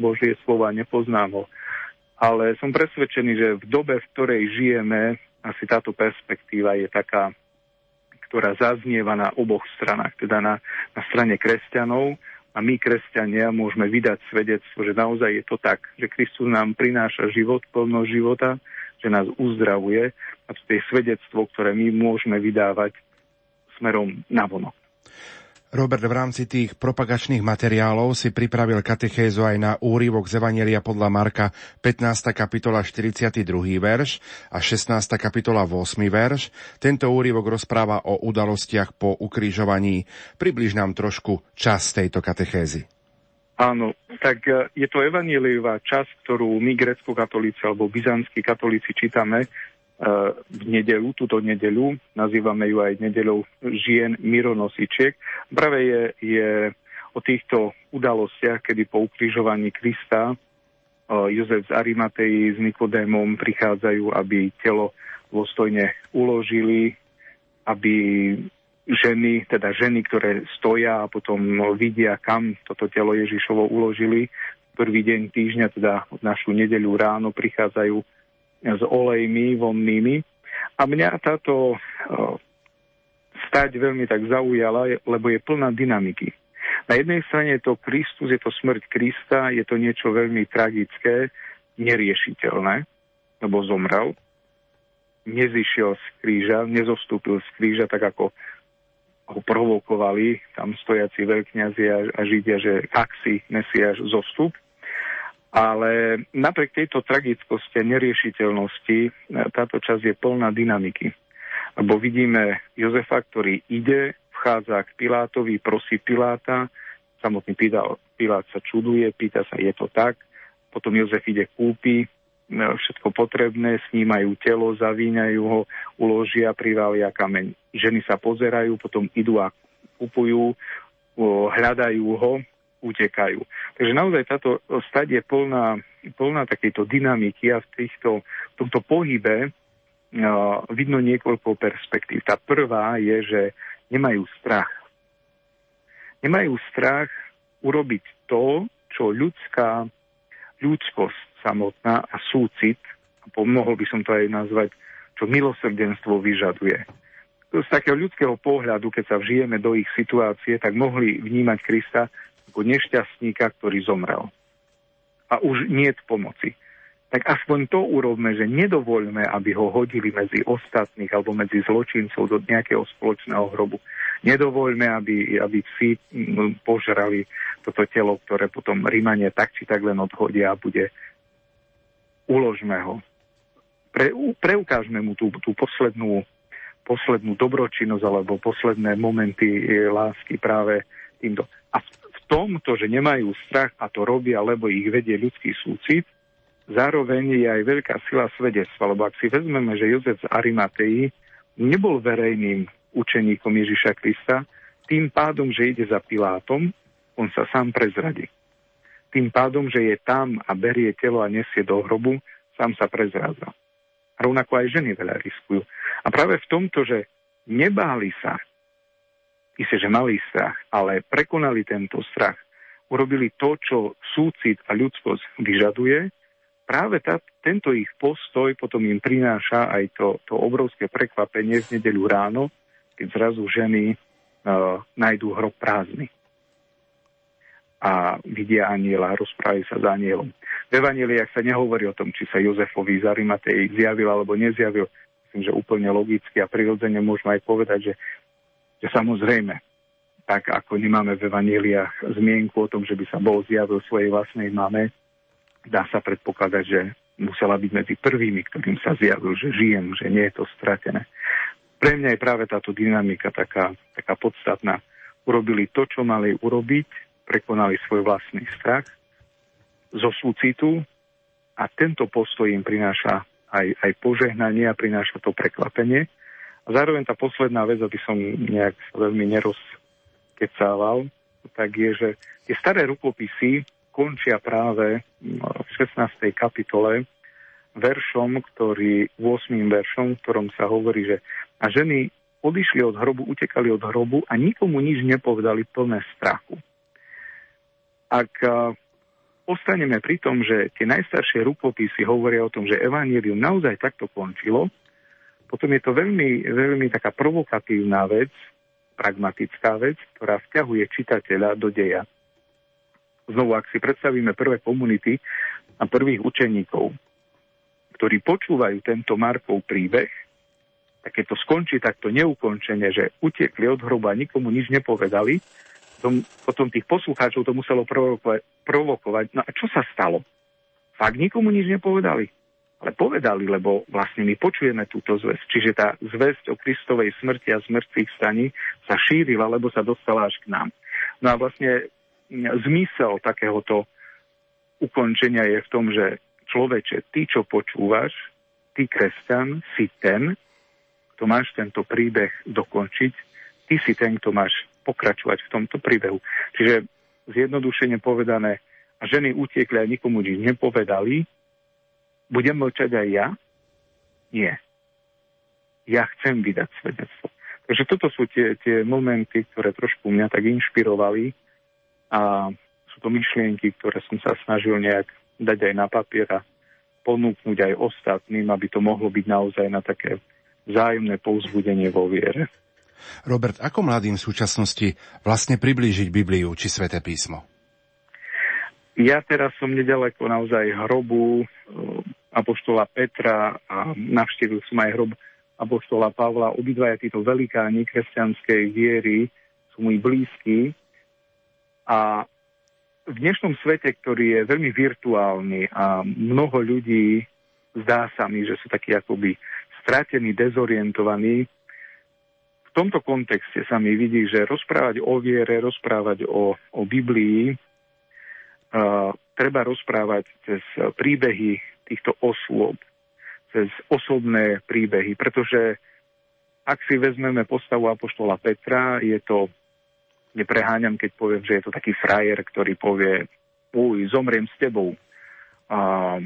Božie slova, nepoznám ho. Ale som presvedčený, že v dobe, v ktorej žijeme, asi táto perspektíva je taká, ktorá zaznieva na oboch stranách, teda na, na strane kresťanov a my, kresťania, môžeme vydať svedectvo, že naozaj je to tak, že Kristus nám prináša život, plnosť života, že nás uzdravuje a to je svedectvo, ktoré my môžeme vydávať smerom navonok. Robert, v rámci tých propagačných materiálov si pripravil katechézu aj na úryvok z Evanjelia podľa Marka pätnásta kapitola štyridsiaty druhý verš a šestnásta kapitola ôsmy verš. Tento úryvok rozpráva o udalostiach po ukrižovaní. Približ nám trošku čas tejto katechézy. Áno, tak je to evanjeliová časť, ktorú my grécko-katolíci alebo byzantskí katolíci čítame v nedeľu, túto nedeľu, nazývame ju aj nedeľou žien mironosičiek. Práve je, je o týchto udalostiach, kedy po ukrižovaní Krista Jozef z Arimateji s Nikodémom prichádzajú, aby telo dôstojne uložili, aby ženy, teda ženy, ktoré stoja a potom vidia, kam toto telo Ježišovo uložili, prvý deň týždňa, teda našu nedeľu ráno prichádzajú s olejmi, vonnými. A mňa táto stať veľmi tak zaujala, lebo je plná dynamiky. Na jednej strane je to Kristus, je to smrť Krista, je to niečo veľmi tragické, neriešiteľné, lebo zomrel, nezišiel z kríža, nezostúpil z kríža, tak ako ho provokovali tam stojaci veľkňazi a židia, že ak si Mesiáš zostup. Ale napriek tejto tragickosti a neriešiteľnosti táto časť je plná dynamiky. Lebo vidíme Jozefa, ktorý ide, vchádza k Pilátovi, prosí Piláta, samotný Pilát sa čuduje, pýta sa, je to tak. Potom Jozef ide, kúpi všetko potrebné, snímajú telo, zavíňajú ho, uložia, privalia kameň. Ženy sa pozerajú, potom idú a kupujú, hľadajú ho, utekajú. Takže naozaj táto stať je plná, plná takejto dynamiky a v, týchto, v tomto pohybe uh, vidno niekoľko perspektív. Tá prvá je, že nemajú strach. Nemajú strach urobiť to, čo ľudská ľudskosť samotná a súcit, mohol by som to aj nazvať, čo milosrdenstvo vyžaduje. Z takého ľudského pohľadu, keď sa vžijeme do ich situácie, tak mohli vnímať Krista ako nešťastníka, ktorý zomrel. A už niet pomoci. Tak aspoň to urobme, že nedovoľme, aby ho hodili medzi ostatných alebo medzi zločincov do nejakého spoločného hrobu. Nedovoľme, aby, aby psi požrali toto telo, ktoré potom Rímania tak či tak len odhodia a bude. Uložme ho. Pre, preukážme mu tú, tú poslednú, poslednú dobročinnosť alebo posledné momenty lásky práve týmto. A v tomto, že nemajú strach a to robia, lebo ich vedie ľudský súcit, zároveň je aj veľká sila svedectva, lebo ak si vezmeme, že Jozef z Arimateji nebol verejným učeníkom Ježiša Krista, tým pádom, že ide za Pilátom, on sa sám prezradí. Tým pádom, že je tam a berie telo a nesie do hrobu, sám sa prezrádza. A rovnako aj ženy veľa riskujú. A práve v tomto, že nebáli sa, isté, že mali strach, ale prekonali tento strach, urobili to, čo súcit a ľudskosť vyžaduje, práve tá, tento ich postoj potom im prináša aj to, to obrovské prekvapenie v nedeľu ráno, keď zrazu ženy e, nájdú hrob prázdny. A vidia aniela, rozprávajú sa s anielom. V evanjeliách sa nehovorí o tom, či sa Jozefovi z Arimatej zjavil alebo nezjavil. Myslím, že úplne logicky a prirodzene môžeme aj povedať, že, že samozrejme, tak ako nemáme v evanjeliách zmienku o tom, že by sa bol zjavil svojej vlastnej mame, dá sa predpokladať, že musela byť medzi prvými, ktorým sa zjavil, že žijem, že nie je to stratené. Pre mňa je práve táto dynamika taká, taká podstatná. Urobili to, čo mali urobiť, prekonali svoj vlastný strach zo súcitu a tento postoj im prináša aj, aj požehnanie a prináša to prekvapenie. A zároveň tá posledná vec, aby som nejak veľmi nerozkecával, tak je, že tie staré rukopisy končia práve v šestnástej kapitole veršom, ktorý, ôsmym veršom, v ktorom sa hovorí, že a ženy odišli od hrobu, utekali od hrobu a nikomu nič nepovedali, plné strachu. Ak ostaneme pri tom, že tie najstaršie rukopisy hovoria o tom, že evanjelium naozaj takto končilo, potom je to veľmi, veľmi taká provokatívna vec, pragmatická vec, ktorá vťahuje čitateľa do deja. Znovu, ak si predstavíme prvé komunity a prvých učeníkov, ktorí počúvajú tento Markov príbeh, tak keď to skončí takto neukončene, že utekli od hroba, nikomu nič nepovedali, tom, potom tých poslucháčov to muselo provokovať, provokovať. No a čo sa stalo? Fakt nikomu nič nepovedali. Ale povedali, lebo vlastne my počujeme túto zväzť. Čiže tá zväzť o Kristovej smrti a zmrtvých staní sa šírila, lebo sa dostala až k nám. No a vlastne zmysel takéhoto ukončenia je v tom, že človeče, ty, čo počúvaš, ty, kresťan, si ten, kto máš tento príbeh dokončiť, ty si ten, kto máš pokračovať v tomto príbehu. Čiže zjednodušene povedané, a ženy utiekli a nikomu nič nepovedali, budem mlčať aj ja? Nie. Ja chcem vydať svedectvo. Takže toto sú tie, tie momenty, ktoré trošku mňa tak inšpirovali, a sú to myšlienky, ktoré som sa snažil nejak dať aj na papier a ponúknuť aj ostatným, aby to mohlo byť naozaj na také vzájomné povzbudenie vo viere. Robert, ako mladým v súčasnosti vlastne priblížiť Bibliu či Sväté písmo? Ja teraz som nedaleko naozaj hrobu apoštola Petra a navštívil som aj hrob apoštola Pavla. Obidvaja títo velikáni kresťanskej viery sú mi blízki. A v dnešnom svete, ktorý je veľmi virtuálny a mnoho ľudí, zdá sa mi, že sú takí akoby stratení, dezorientovaní, v tomto kontexte sa mi vidí, že rozprávať o viere, rozprávať o, o Biblii, uh, treba rozprávať cez príbehy týchto osôb, cez osobné príbehy, pretože ak si vezmeme postavu apoštola Petra, je to... Nepreháňam, keď poviem, že je to taký frajer, ktorý povie, uj, zomriem s tebou. Uh,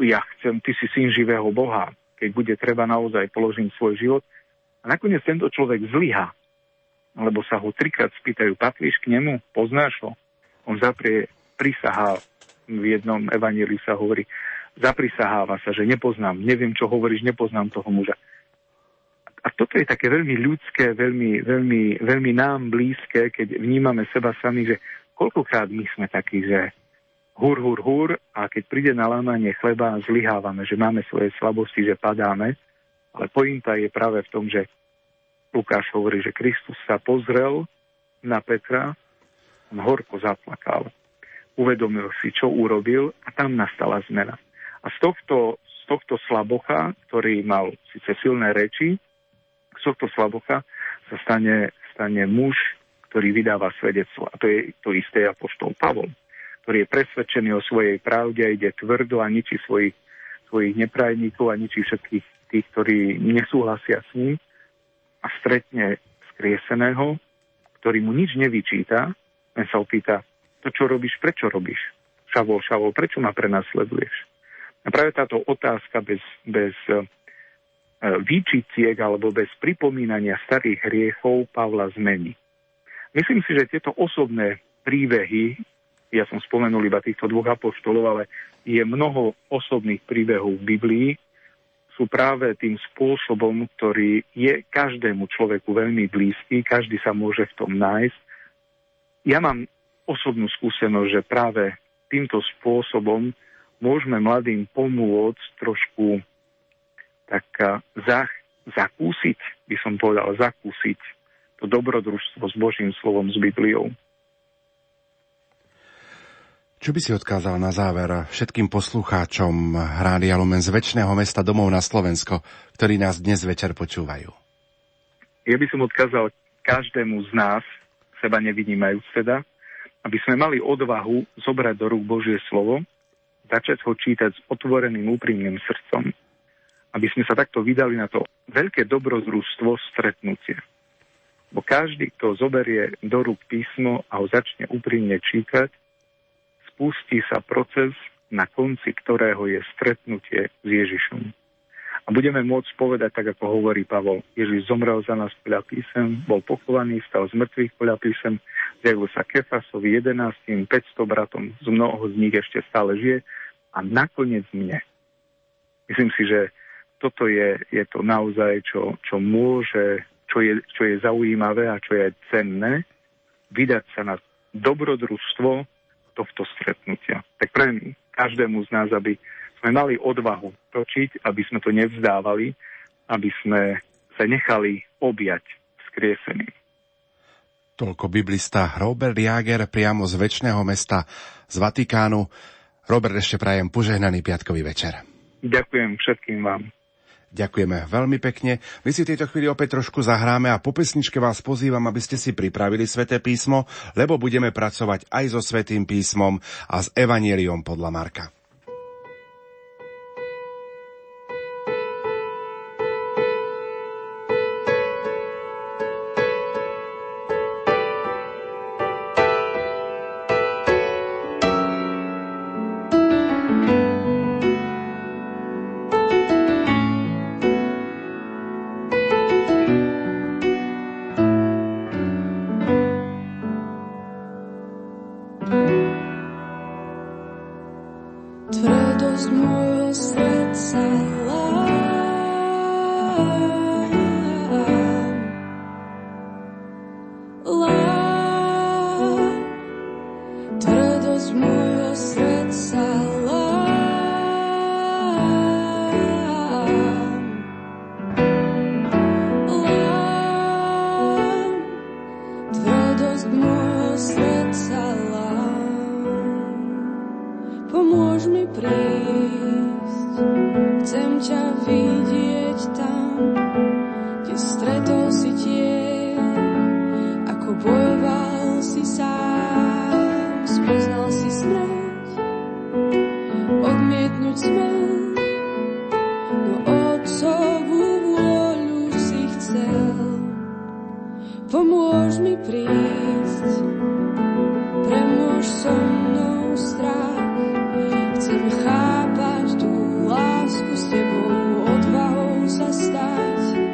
ja chcem, ty si syn živého Boha. Keď bude treba, naozaj položím svoj život. A nakoniec tento človek zlyha, lebo sa ho trikrát spýtajú, patríš k nemu, poznáš ho? On zaprie, prisahá, v jednom evanjeliu sa hovorí, zaprisaháva sa, že nepoznám, neviem, čo hovoríš, nepoznám toho muža. A toto je také veľmi ľudské, veľmi, veľmi, veľmi nám blízke, keď vnímame seba sami, že koľkokrát my sme takí, že hur, hur, hur, a keď príde na lámanie chleba, zlyhávame, že máme svoje slabosti, že padáme. Ale pointa je práve v tom, že Lukáš hovorí, že Kristus sa pozrel na Petra, on horko zaplakal, uvedomil si, čo urobil, a tam nastala zmena. A z tohto, z tohto slabocha, ktorý mal síce silné reči, z tohto slabocha sa stane, stane muž, ktorý vydáva svedectvo. A to je to isté apoštol Pavol, ktorý je presvedčený o svojej pravde, ide tvrdo a ničí svojich, svojich neprajníkov a ničí všetkých tých, ktorí nesúhlasia s ním, a stretne skrieseného, ktorý mu nič nevyčíta, len sa opýta, to čo robíš, prečo robíš? Šavol, Šavol, prečo ma prenasleduješ? A práve táto otázka bez... bez výčitiek alebo bez pripomínania starých hriechov Pavla zmení. Myslím si, že tieto osobné príbehy, ja som spomenul iba týchto dvoch apoštolov, ale je mnoho osobných príbehov v Biblii, sú práve tým spôsobom, ktorý je každému človeku veľmi blízky, každý sa môže v tom nájsť. Ja mám osobnú skúsenosť, že práve týmto spôsobom môžeme mladým pomôcť trošku tak za, zakúsiť, by som povedal, zakúsiť to dobrodružstvo s Božím slovom, s Bibliou. Čo by si odkázal na záver všetkým poslucháčom Rádia Lumen z večného mesta domov na Slovensko, ktorí nás dnes večer počúvajú? Ja by som odkázal každému z nás, seba nevynímajúc teda, aby sme mali odvahu zobrať do rúk Božie slovo, začať ho čítať s otvoreným, úprimným srdcom, aby sme sa takto vydali na to veľké dobrodružstvo stretnutie. Bo každý, kto zoberie do rúk písmo a ho začne úprimne čítať, spustí sa proces, na konci ktorého je stretnutie s Ježišom. A budeme môcť povedať, tak ako hovorí Pavol, Ježiš zomrel za nás podľa písem, bol pochovaný, stal z mŕtvych podľa písem, zjavil sa Kefasovi jedenáctim, päťsto bratom, z mnoho z nich ešte stále žije, a nakoniec mne. Myslím si, že toto je, je to naozaj, čo, čo môže, čo je, čo je zaujímavé a čo je cenné, vydať sa na dobrodružstvo tohto stretnutia. Tak pre každému z nás, aby sme mali odvahu točiť, aby sme to nevzdávali, aby sme sa nechali objať vzkrieseným. Toľko biblista Robert Jáger priamo z večného mesta, z Vatikánu. Robert, ešte prajem požehnaný piatkový večer. Ďakujem všetkým vám. Ďakujeme veľmi pekne. My si v tejto chvíli opäť trošku zahráme a po pesničke vás pozývam, aby ste si pripravili Sväté písmo, lebo budeme pracovať aj so Svätým písmom a s Evanjeliom podľa Marka. Chcem chápať tú lásku s tebou, odvahou sa stať.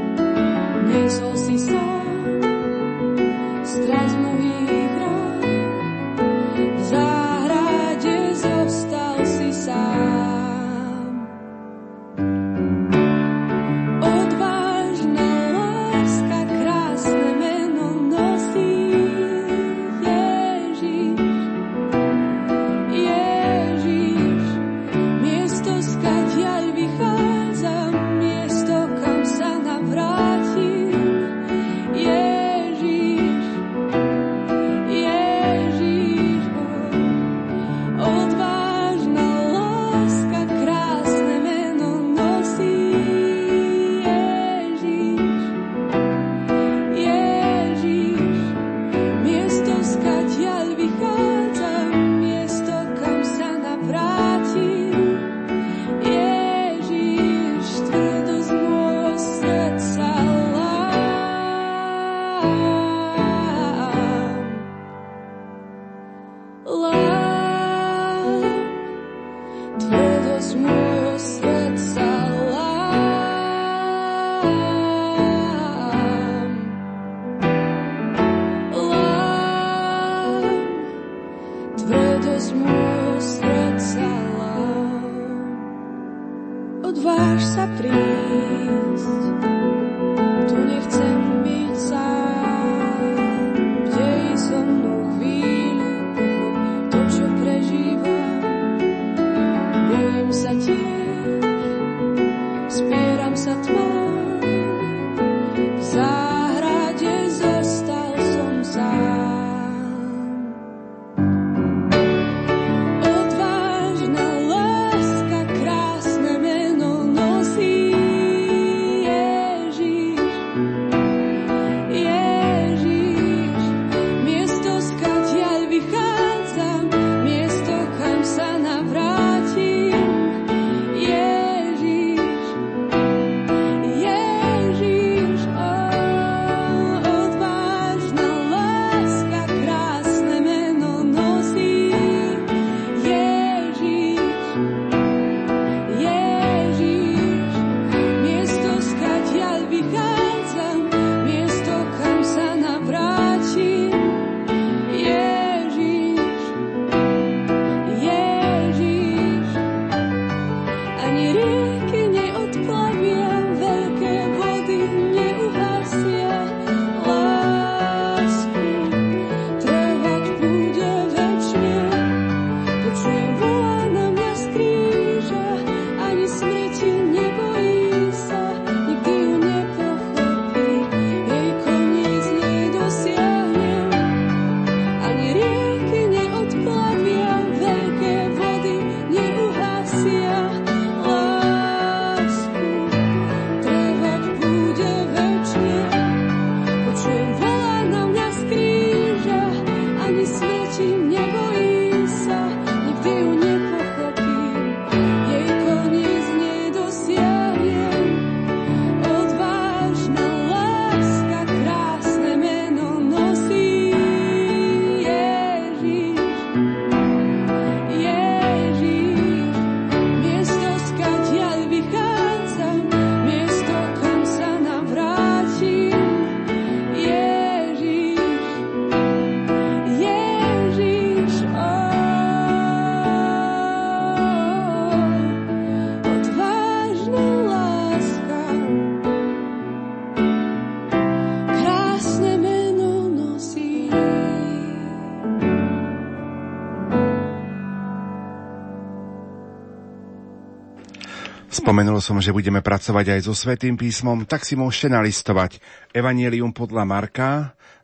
Spomenul som, že budeme pracovať aj so Svätým písmom, tak si môžete nalistovať Evanjelium podľa Marka,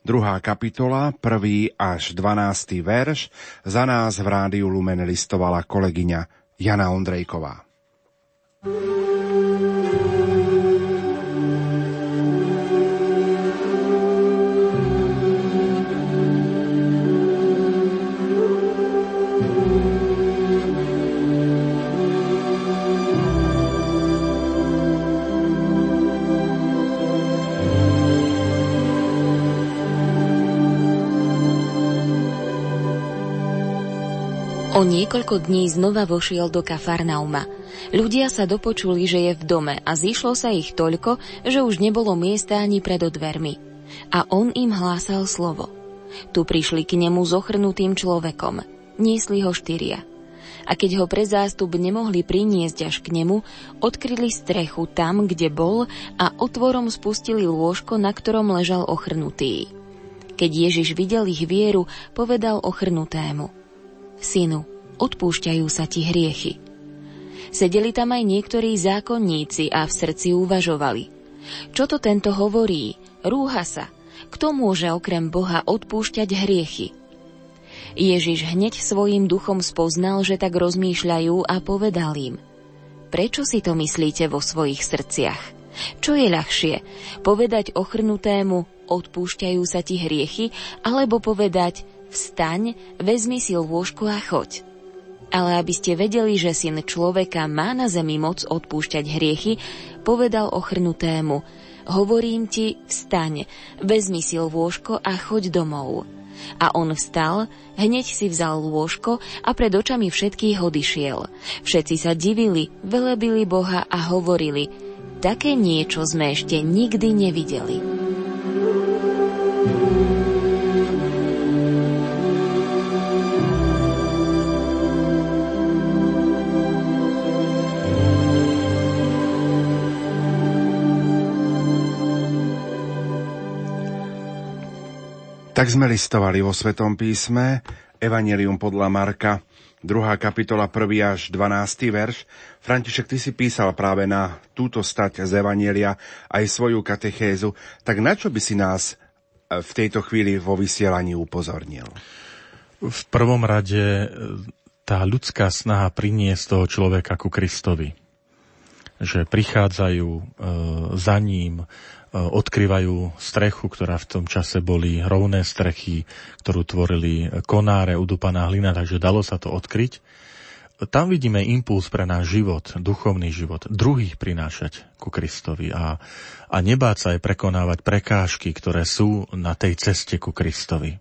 druhá kapitola, prvý až dvanásty verš. Za nás v Rádiu Lumen listovala kolegyňa Jana Ondrejková. O niekoľko dní znova vošiel do Kafarnauma. Ľudia sa dopočuli, že je v dome a zišlo sa ich toľko, že už nebolo miesta ani pred dvermi. A on im hlásal slovo. Tu prišli k nemu s ochrnutým človekom. Niesli ho štyria. A keď ho pre zástup nemohli priniesť až k nemu, odkryli strechu tam, kde bol, a otvorom spustili lôžko, na ktorom ležal ochrnutý. Keď Ježiš videl ich vieru, povedal ochrnutému: Synu, odpúšťajú sa ti hriechy. Sedeli tam aj niektorí zákonníci a v srdci uvažovali: Čo to tento hovorí? Rúha sa. Kto môže okrem Boha odpúšťať hriechy? Ježiš hneď svojím duchom spoznal, že tak rozmýšľajú, a povedal im: Prečo si to myslíte vo svojich srdciach? Čo je ľahšie? Povedať ochrnutému: Odpúšťajú sa ti hriechy, alebo povedať: Vstaň, vezmi si lôžko a choď. Ale aby ste vedeli, že Syn človeka má na zemi moc odpúšťať hriechy, povedal ochrnutému: Hovorím ti, vstaň, vezmi si lôžko a choď domov. A on vstal, hneď si vzal lôžko a pred očami všetkých odišiel. Všetci sa divili, velebili Boha a hovorili: Také niečo sme ešte nikdy nevideli. Tak sme listovali vo Svätom písme Evanjelium podľa Marka, druhá kapitola, prvý až dvanásty verš. František, ty si písal práve na túto stať z Evanjelia aj svoju katechézu, tak na čo by si nás v tejto chvíli vo vysielaní upozornil? V prvom rade tá ľudská snaha priniesť toho človeka ku Kristovi. Že prichádzajú e, za ním, odkrývajú strechu, ktorá v tom čase boli rovné strechy, ktorú tvorili konáre, udupaná hlina, takže dalo sa to odkryť. Tam vidíme impuls pre náš život, duchovný život, druhých prinášať ku Kristovi a, a nebáť sa aj prekonávať prekážky, ktoré sú na tej ceste ku Kristovi.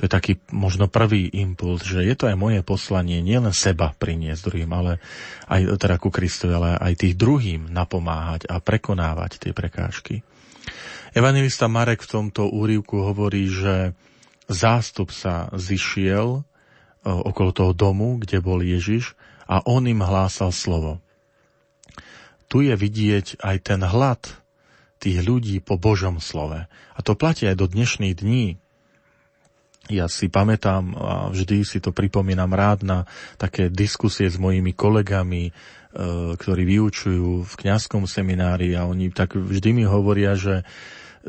To je taký možno prvý impuls, že je to aj moje poslanie, nielen seba priniesť druhým, ale aj teda ku Kristovi, ale aj tých druhým napomáhať a prekonávať tie prekážky. Evanjelista Marek v tomto úryvku hovorí, že zástup sa zišiel okolo toho domu, kde bol Ježiš, a on im hlásal slovo. Tu je vidieť aj ten hlad tých ľudí po Božom slove. A to platí aj do dnešných dní. Ja si pamätám a vždy si to pripomínam rád na také diskusie s mojimi kolegami, ktorí vyučujú v kňazskom seminári, a oni tak vždy mi hovoria, že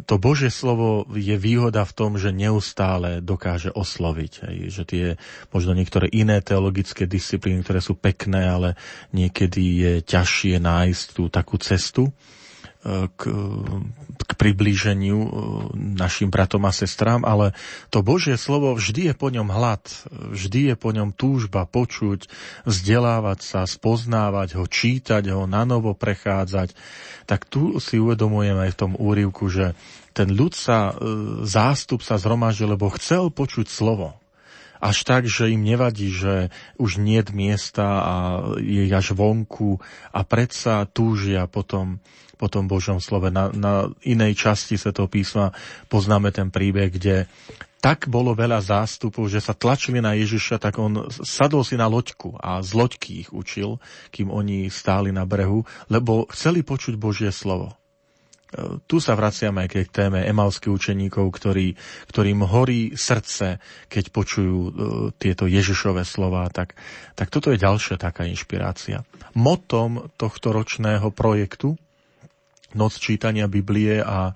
to Božie slovo je výhoda v tom, že neustále dokáže osloviť. Hej. Že tie možno niektoré iné teologické disciplíny, ktoré sú pekné, ale niekedy je ťažšie nájsť tú takú cestu K, k priblíženiu našim bratom a sestrám, ale to Božie slovo, vždy je po ňom hlad, vždy je po ňom túžba počuť, vzdelávať sa, spoznávať ho, čítať ho, nanovo prechádzať. Tak tu si uvedomujem aj v tom úryvku, že ten ľud sa, zástup sa zhromaždil, lebo chcel počuť slovo. Až tak, že im nevadí, že už niet miesta a je až vonku, a predsa túžia potom po tom Božom slove. Na, na inej časti Svätého písma poznáme ten príbeh, kde tak bolo veľa zástupov, že sa tlačili na Ježiša, tak on sadol si na loďku a z loďky ich učil, kým oni stáli na brehu, lebo chceli počuť Božie slovo. Tu sa vraciame aj k téme emauských učeníkov, ktorí, ktorým horí srdce, keď počujú tieto Ježišové slová. Tak, tak toto je ďalšia taká inšpirácia. Motom tohto ročného projektu Noc čítania Biblie a,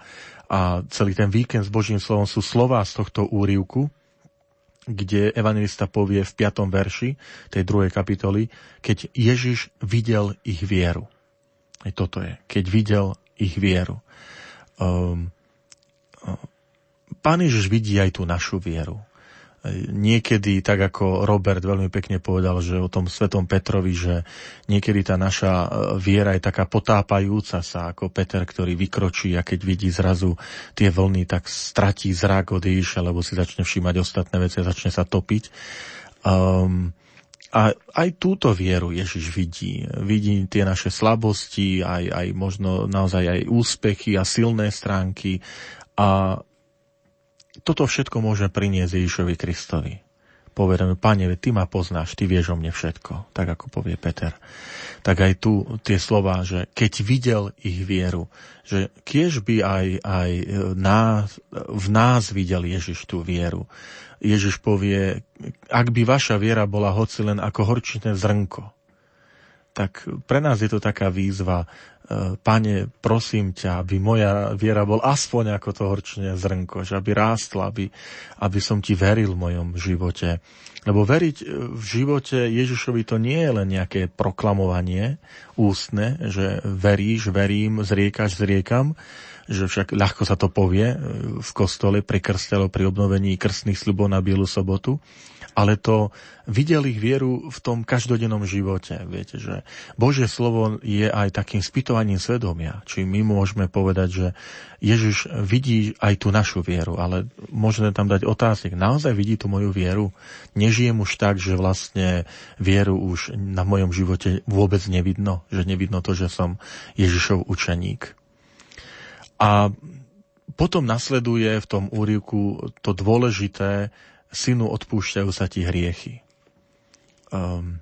a celý ten víkend s Božím slovom sú slová z tohto úryvku, kde evanjelista povie v piatom verši tej druhej kapitoly, keď Ježiš videl ich vieru. Aj toto je, keď videl ich vieru. Um, Pán Ježiš vidí aj tú našu vieru. Niekedy, tak ako Robert veľmi pekne povedal, že o tom svätom Petrovi, že niekedy tá naša viera je taká potápajúca sa, ako Peter, ktorý vykročí a keď vidí zrazu tie vlny, tak stratí zrak od Ježiša, lebo si začne všímať ostatné veci a začne sa topiť. Um, a aj túto vieru Ježiš vidí. Vidí tie naše slabosti, aj, aj možno naozaj aj úspechy a silné stránky a toto všetko môže priniesť Ježišovi Kristovi. Povedeme, Pane, ty ma poznáš, ty vieš o mne všetko, tak ako povie Peter. Tak aj tu tie slová, že keď videl ich vieru, že kiež by aj, aj nás, v nás videl Ježiš tú vieru. Ježiš povie, ak by vaša viera bola hoci len ako horčičné zrnko, tak pre nás je to taká výzva, Pane, prosím ťa, aby moja viera bol aspoň ako to horčné zrnko, že aby rástla, aby, aby som ti veril v mojom živote. Lebo veriť v živote Ježišovi to nie je len nejaké proklamovanie ústne, že veríš, verím, zriekaš, zriekam, že však ľahko sa to povie v kostole pri krste alebo pri obnovení krstných sľubov na Bielu sobotu, ale to videl ich vieru v tom každodennom živote. Viete, že Božie slovo je aj takým spýtovaním svedomia. Či my môžeme povedať, že Ježiš vidí aj tú našu vieru, ale môžeme tam dať otáznik. Naozaj vidí tú moju vieru? Nežijem už tak, že vlastne vieru už na mojom živote vôbec nevidno, že nevidno to, že som Ježišov učeník. A potom nasleduje v tom úryvku to dôležité, synu, odpúšťajú sa ti hriechy. Um,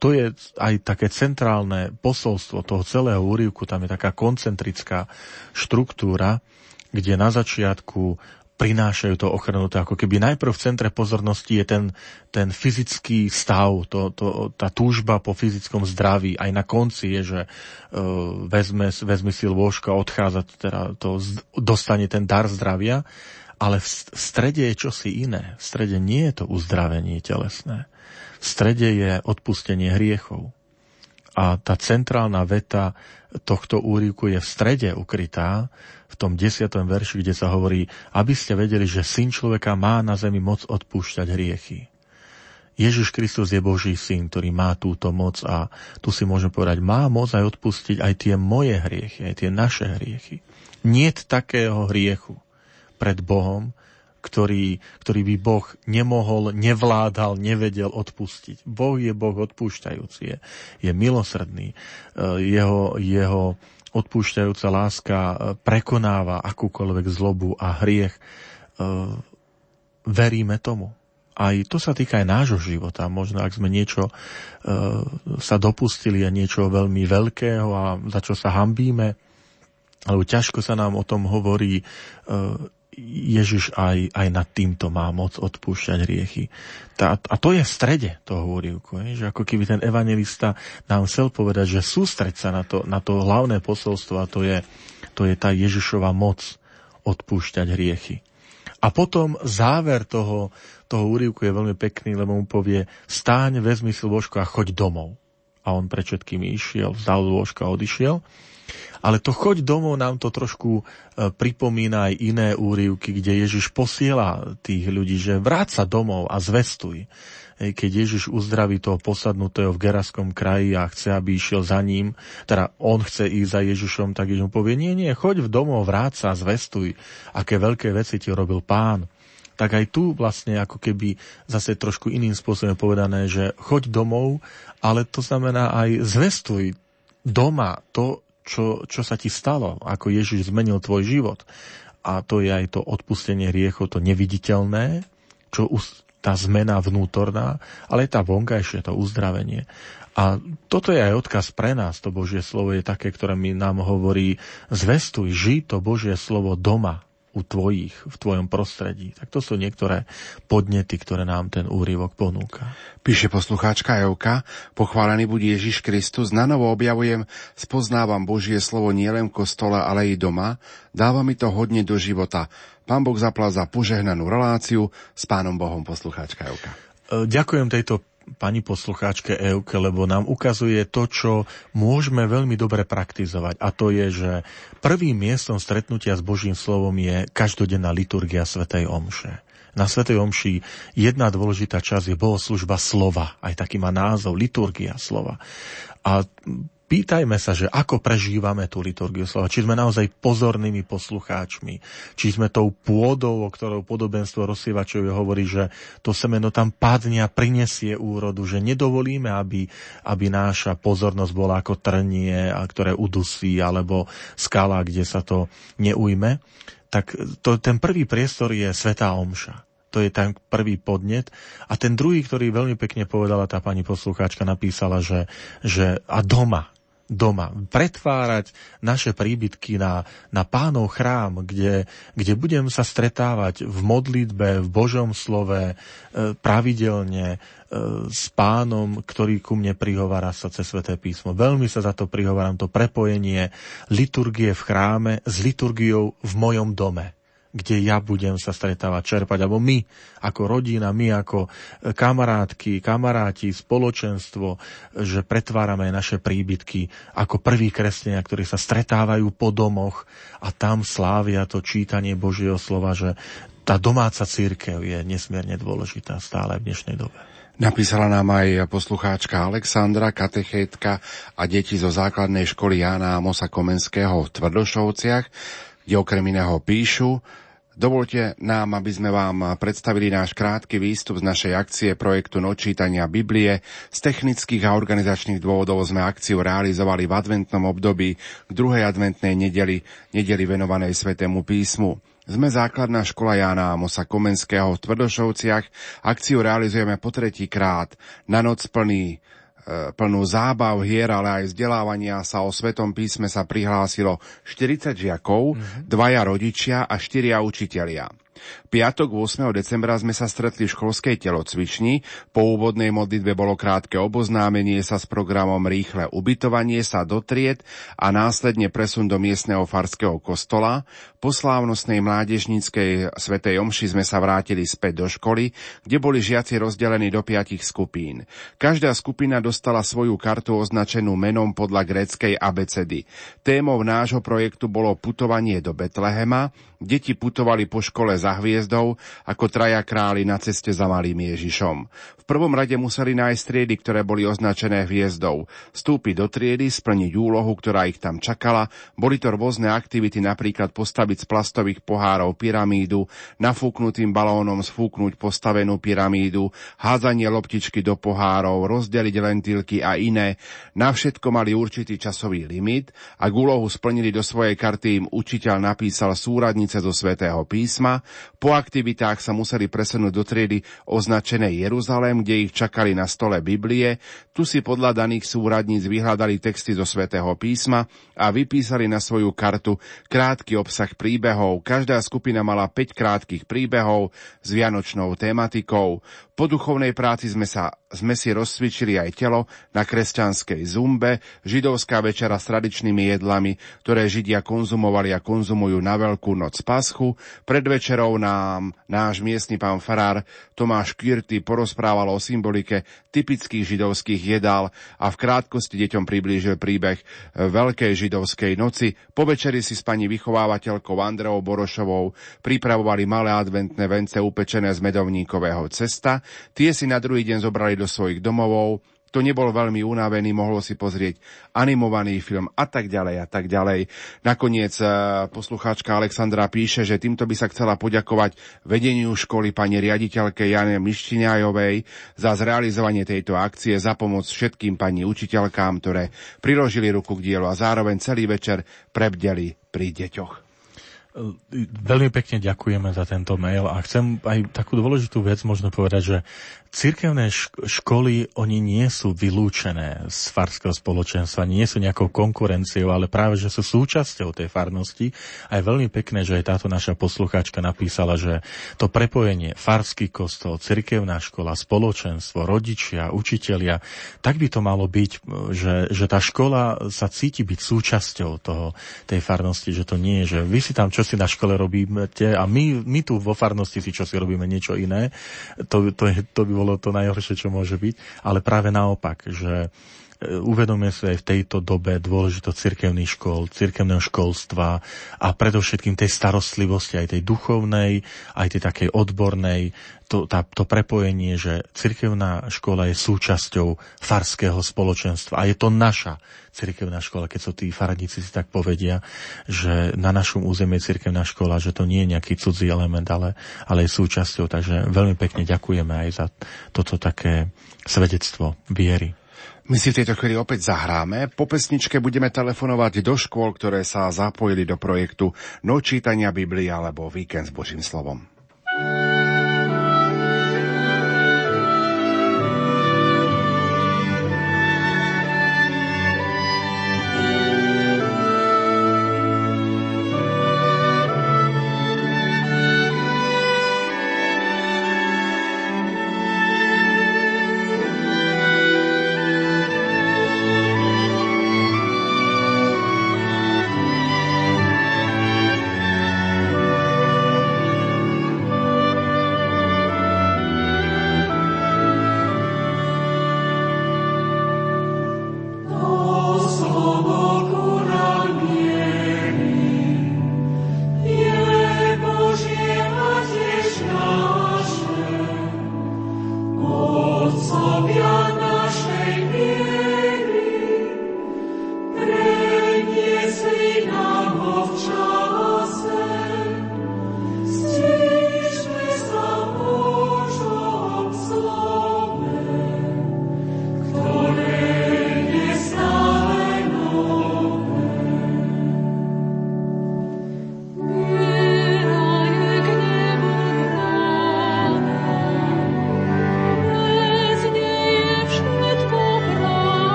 To je aj také centrálne posolstvo toho celého úryvku, tam je taká koncentrická štruktúra, kde na začiatku prinášajú to ochrnuté, ako keby najprv v centre pozornosti je ten, ten fyzický stav, to, to, tá túžba po fyzickom zdraví. Aj na konci je, že uh, vezme, vezme si lôžko a odchádza, teda to, dostane ten dar zdravia, ale v strede je čosi iné. V strede nie je to uzdravenie telesné. V strede je odpustenie hriechov. A tá centrálna veta tohto úryvku je v strede ukrytá, v tom desiatom verši, kde sa hovorí, aby ste vedeli, že Syn človeka má na zemi moc odpúšťať hriechy. Ježiš Kristus je Boží Syn, ktorý má túto moc a tu si môžem povedať, má moc aj odpustiť aj tie moje hriechy, aj tie naše hriechy. Niet takého hriechu pred Bohom, Ktorý, ktorý by Boh nemohol, nevládal, nevedel odpustiť. Boh je Boh odpúšťajúci, je, je milosrdný. Jeho, jeho odpúšťajúca láska prekonáva akúkoľvek zlobu a hriech. Veríme tomu. Aj to sa týka aj nášho života. Možno, ak sme niečo e, sa dopustili a niečo veľmi veľkého a za čo sa hanbíme, alebo ťažko sa nám o tom hovorí, e, Ježiš aj, aj nad týmto má moc odpúšťať hriechy. Tá, a to je v strede toho úryvku. Je, že ako keby ten evanjelista nám chcel povedať, že sústreď sa na to, na to hlavné posolstvo, a to je, to je tá Ježišova moc odpúšťať hriechy. A potom záver toho, toho úryvku je veľmi pekný, lebo mu povie, stáň, vezmi si lôžko a choď domov. A on pred všetkými išiel, vzal lôžko a odišiel. Ale to choď domov nám to trošku pripomína aj iné úryvky, kde Ježiš posiela tých ľudí, že vráť sa domov a zvestuj. Keď Ježiš uzdraví toho posadnutého v Geraskom kraji a chce, aby išiel za ním, teda on chce ísť za Ježišom, tak Ježiš mu povie, nie, nie, choď v domov, vráť sa, zvestuj, aké veľké veci ti robil Pán. Tak aj tu vlastne ako keby zase trošku iným spôsobom povedané, že choď domov, ale to znamená aj zvestuj doma to, Čo, čo sa ti stalo, ako Ježiš zmenil tvoj život. A to je aj to odpustenie hriechov, to neviditeľné, čo tá zmena vnútorná, ale tá vonkajšia, to uzdravenie. A toto je aj odkaz pre nás, to Božie slovo je také, ktoré mi nám hovorí, zvestuj, žij to Božie slovo doma, u tvojich, v tvojom prostredí. Tak to sú niektoré podnety, ktoré nám ten úryvok ponúka. Píše poslucháčka Evka, pochválený buď Ježiš Kristus, na novo objavujem, spoznávam Božie slovo nielen v kostole, ale i doma, dáva mi to hodne do života. Pán Boh zaplať za požehnanú reláciu s Pánom Bohom, poslucháčka Evka. Ďakujem tejto pani poslucháčke Euke, lebo nám ukazuje to, čo môžeme veľmi dobre praktizovať. A to je, že prvým miestom stretnutia s Božím slovom je každodenná liturgia svätej omše. Na svätej omši jedna dôležitá časť je bohoslužba slova. Aj taký má názov, liturgia slova. A pýtajme sa, že ako prežívame tú liturgiu slova, či sme naozaj pozornými poslucháčmi, či sme tou pôdou, o ktorou podobenstvo rozsievačov hovorí, že to semeno tam padne a prinesie úrodu, že nedovolíme, aby, aby náša pozornosť bola ako trnie, ktoré udusí, alebo skala, kde sa to neujme. Tak to, ten prvý priestor je svätá omša. To je ten prvý podnet. A ten druhý, ktorý veľmi pekne povedala tá pani poslucháčka, napísala, že, že a doma, doma, pretvárať naše príbytky na, na Pánov chrám, kde, kde budem sa stretávať v modlitbe, v Božom slove, e, pravidelne e, s Pánom, ktorý ku mne prihovára sa cez Sväté písmo. Veľmi sa za to prihováram, to prepojenie liturgie v chráme s liturgiou v mojom dome, kde ja budem sa stretávať, čerpať, alebo my ako rodina, my ako kamarátky, kamaráti, spoločenstvo, že pretvárame naše príbytky ako prví kresťania, ktorí sa stretávajú po domoch a tam slávia to čítanie Božieho slova, že tá domáca cirkev je nesmierne dôležitá stále v dnešnej dobe. Napísala nám aj poslucháčka Alexandra, katechétka a deti zo základnej školy Jána Amosa Komenského v Tvrdošovciach, kde okrem iného píšu: dovolte nám, aby sme vám predstavili náš krátky výstup z našej akcie projektu Noč čítania Biblie. Z technických a organizačných dôvodov sme akciu realizovali v adventnom období k druhej adventnej nedeli, nedeli venovanej Svätému písmu. Sme základná škola Jána Amosa Komenského v Tvrdošovciach. Akciu realizujeme po tretí krát. Na noc plný plnú zábav, hier, ale aj vzdelávania sa o Svätom písme sa prihlásilo štyridsať žiakov, dvaja rodičia a štyria učitelia. Piatok ôsmeho decembra sme sa stretli v školskej telocvični. Po úvodnej modlitbe bolo krátke oboznámenie sa s programom, rýchle ubytovanie sa do tried a následne presun do miestneho farského kostola. Po slávnostnej mládežníckej svätej omši sme sa vrátili späť do školy, kde boli žiaci rozdelení do piatich skupín. Každá skupina dostala svoju kartu označenú menom podľa gréckej abecedy. Témou nášho projektu bolo putovanie do Betlehema. Deti putovali po škole za hviezdou, ako traja králi na ceste za malým Ježišom. V prvom rade museli nájsť triedy, ktoré boli označené hviezdou. Vstúpiť do triedy, splniť úlohu, ktorá ich tam čakala. Boli to rôzne aktivity, napríklad postaviť z plastových pohárov pyramídu, nafúknutým balónom sfúknuť postavenú pyramídu, hádzanie loptičky do pohárov, rozdeliť lentilky a iné. Na všetko mali určitý časový limit. Ak úlohu splnili, do svojej karty im učiteľ napísal súradnicu zo Svätého písma. Po aktivitách sa museli presunúť do triedy označenej Jeruzalém, kde ich čakali na stole Biblie. Tu si podľa daných súradníc vyhľadali texty zo Svätého písma a vypísali na svoju kartu krátky obsah príbehov. Každá skupina mala päť krátkych príbehov s vianočnou tematikou. Po duchovnej práci sme sa sme si rozcvičili aj telo na kresťanskej zumbe, židovská večera s tradičnými jedlami, ktoré Židia konzumovali a konzumujú na Veľkú noc Paschu. Pred večerou nám náš miestny pán farár Tomáš Kýrty porozprával o symbolike typických židovských jedál a v krátkosti deťom priblížil príbeh Veľkej židovskej noci. Po večeri si s pani vychovávateľkou Andreou Borošovou pripravovali malé adventné vence upečené z medovníkového cesta. Tie si na druhý deň zobrali do svojich domovov. To nebol veľmi unavený, mohol si pozrieť animovaný film a tak ďalej a tak ďalej. Nakoniec poslucháčka Alexandra píše, že týmto by sa chcela poďakovať vedeniu školy pani riaditeľke Jane Miščiňajovej za zrealizovanie tejto akcie, za pomoc všetkým pani učiteľkám, ktoré priložili ruku k dielu a zároveň celý večer prebdeli pri deťoch. Veľmi pekne ďakujeme za tento mail a chcem aj takú dôležitú vec možno povedať, že cirkevné školy, oni nie sú vylúčené z farského spoločenstva, nie sú nejakou konkurenciou, ale práve, že sú súčasťou tej farnosti. A je veľmi pekné, že aj táto naša poslucháčka napísala, že to prepojenie farský kostol, cirkevná škola, spoločenstvo, rodičia, učitelia, tak by to malo byť, že, že tá škola sa cíti byť súčasťou toho, tej farnosti, že to nie je, že vy si tam čo si na škole robíte a my, my tu vo farnosti si čo si robíme niečo iné. To, to, je, to by bolo to najhoršie, čo môže byť. Ale práve naopak, že uvedomuje sa aj v tejto dobe dôležitosť cirkevných škôl, cirkevného školstva a predovšetkým tej starostlivosti, aj tej duchovnej, aj tej takej odbornej, to, tá, to prepojenie, že cirkevná škola je súčasťou farského spoločenstva a je to naša cirkevná škola, keď sú tí faradníci si tak povedia, že na našom území je cirkevná škola, že to nie je nejaký cudzí element, ale, ale je súčasťou. Takže veľmi pekne ďakujeme aj za toto také svedectvo viery. My si v tejto chvíli opäť zahráme. Po pesničke budeme telefonovať do škôl, ktoré sa zapojili do projektu Noc čítania Biblie alebo Víkend s Božím slovom.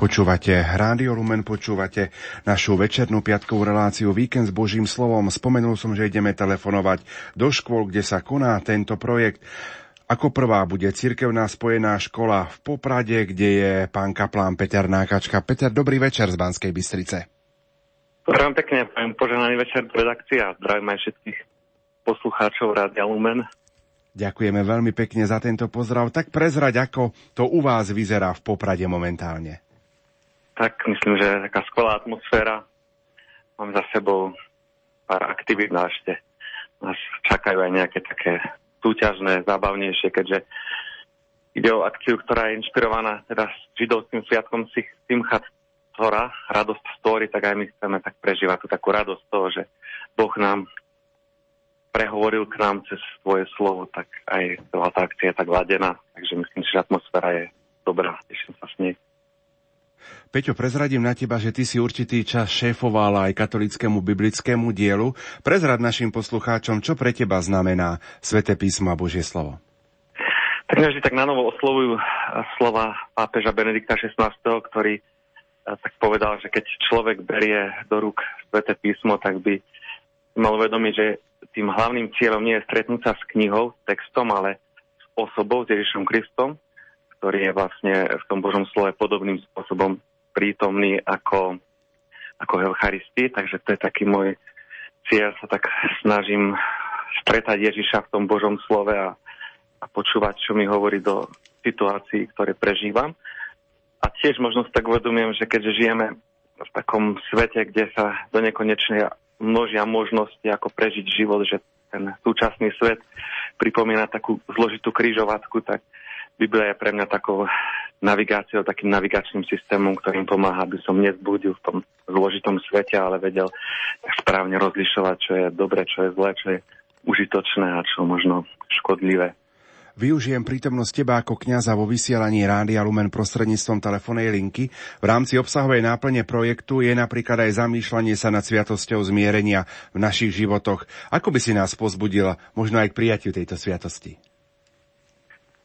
Počúvate Rádio Lumen, počúvate našu večernú piatkovú reláciu Víkend s Božím slovom. Spomenul som, že ideme telefonovať do škôl, kde sa koná tento projekt. Ako prvá bude cirkevná spojená škola v Poprade, kde je pán kaplán Peter Nákačka. Peter, dobrý večer z Banskej Bystrice. Vám pekne, pán požehnaný večer do redakcie a zdravím aj všetkých poslucháčov Rádia Lumen. Ďakujeme veľmi pekne za tento pozdrav. Tak prezraď, ako to u vás vyzerá v Poprade momentálne. Tak myslím, že taká skvelá atmosféra. Mám za sebou pár aktivít a ešte nás čakajú aj nejaké také súťažné, zábavnejšie, keďže ide o akciu, ktorá je inšpirovaná teda s židovským sviatkom Simchat Torah, radosť z Tóry, tak aj my chceme tak prežívať tú takú radosť toho, že Boh nám prehovoril k nám cez svoje slovo, tak aj celá tá akcia je tak ladená, takže myslím, že atmosféra je dobrá, teším sa s nej. Peťo, prezradím na teba, že ty si určitý čas šéfoval aj katolickému biblickému dielu. Prezrad našim poslucháčom, čo pre teba znamená Sväté písmo a Božie slovo. Tak vždy tak nanovo oslovujú slova pápeža Benedikta šestnásteho, ktorý tak povedal, že keď človek berie do rúk Sväté písmo, tak by mal uvedomiť, že tým hlavným cieľom nie je stretnúť sa s knihou, textom, ale s osobou, s Ježišom Kristom, ktorý je vlastne v tom Božom slove podobným spôsobom prítomný ako, ako v Eucharistii. Takže to je taký môj cieľ, sa tak snažím stretať Ježiša v tom Božom slove a, a počúvať, čo mi hovorí do situácií, ktoré prežívam. A tiež možno tak uvedomujem, že keďže žijeme v takom svete, kde sa do nekonečnej množia možnosti, ako prežiť život, že ten súčasný svet pripomína takú zložitú krížovatku, tak Biblia je pre mňa takou navigáciou, takým navigačným systémom, ktorým pomáha, aby som nezbudil v tom zložitom svete, ale vedel správne rozlišovať, čo je dobre, čo je zlé, čo je užitočné a čo možno škodlivé. Využijem prítomnosť teba ako kňaza vo vysielaní Rádia Lumen prostredníctvom telefónnej linky. V rámci obsahovej náplne projektu je napríklad aj zamýšľanie sa nad sviatosťou zmierenia v našich životoch. Ako by si nás pozbudila možno aj k prijatiu tejto sviatosti?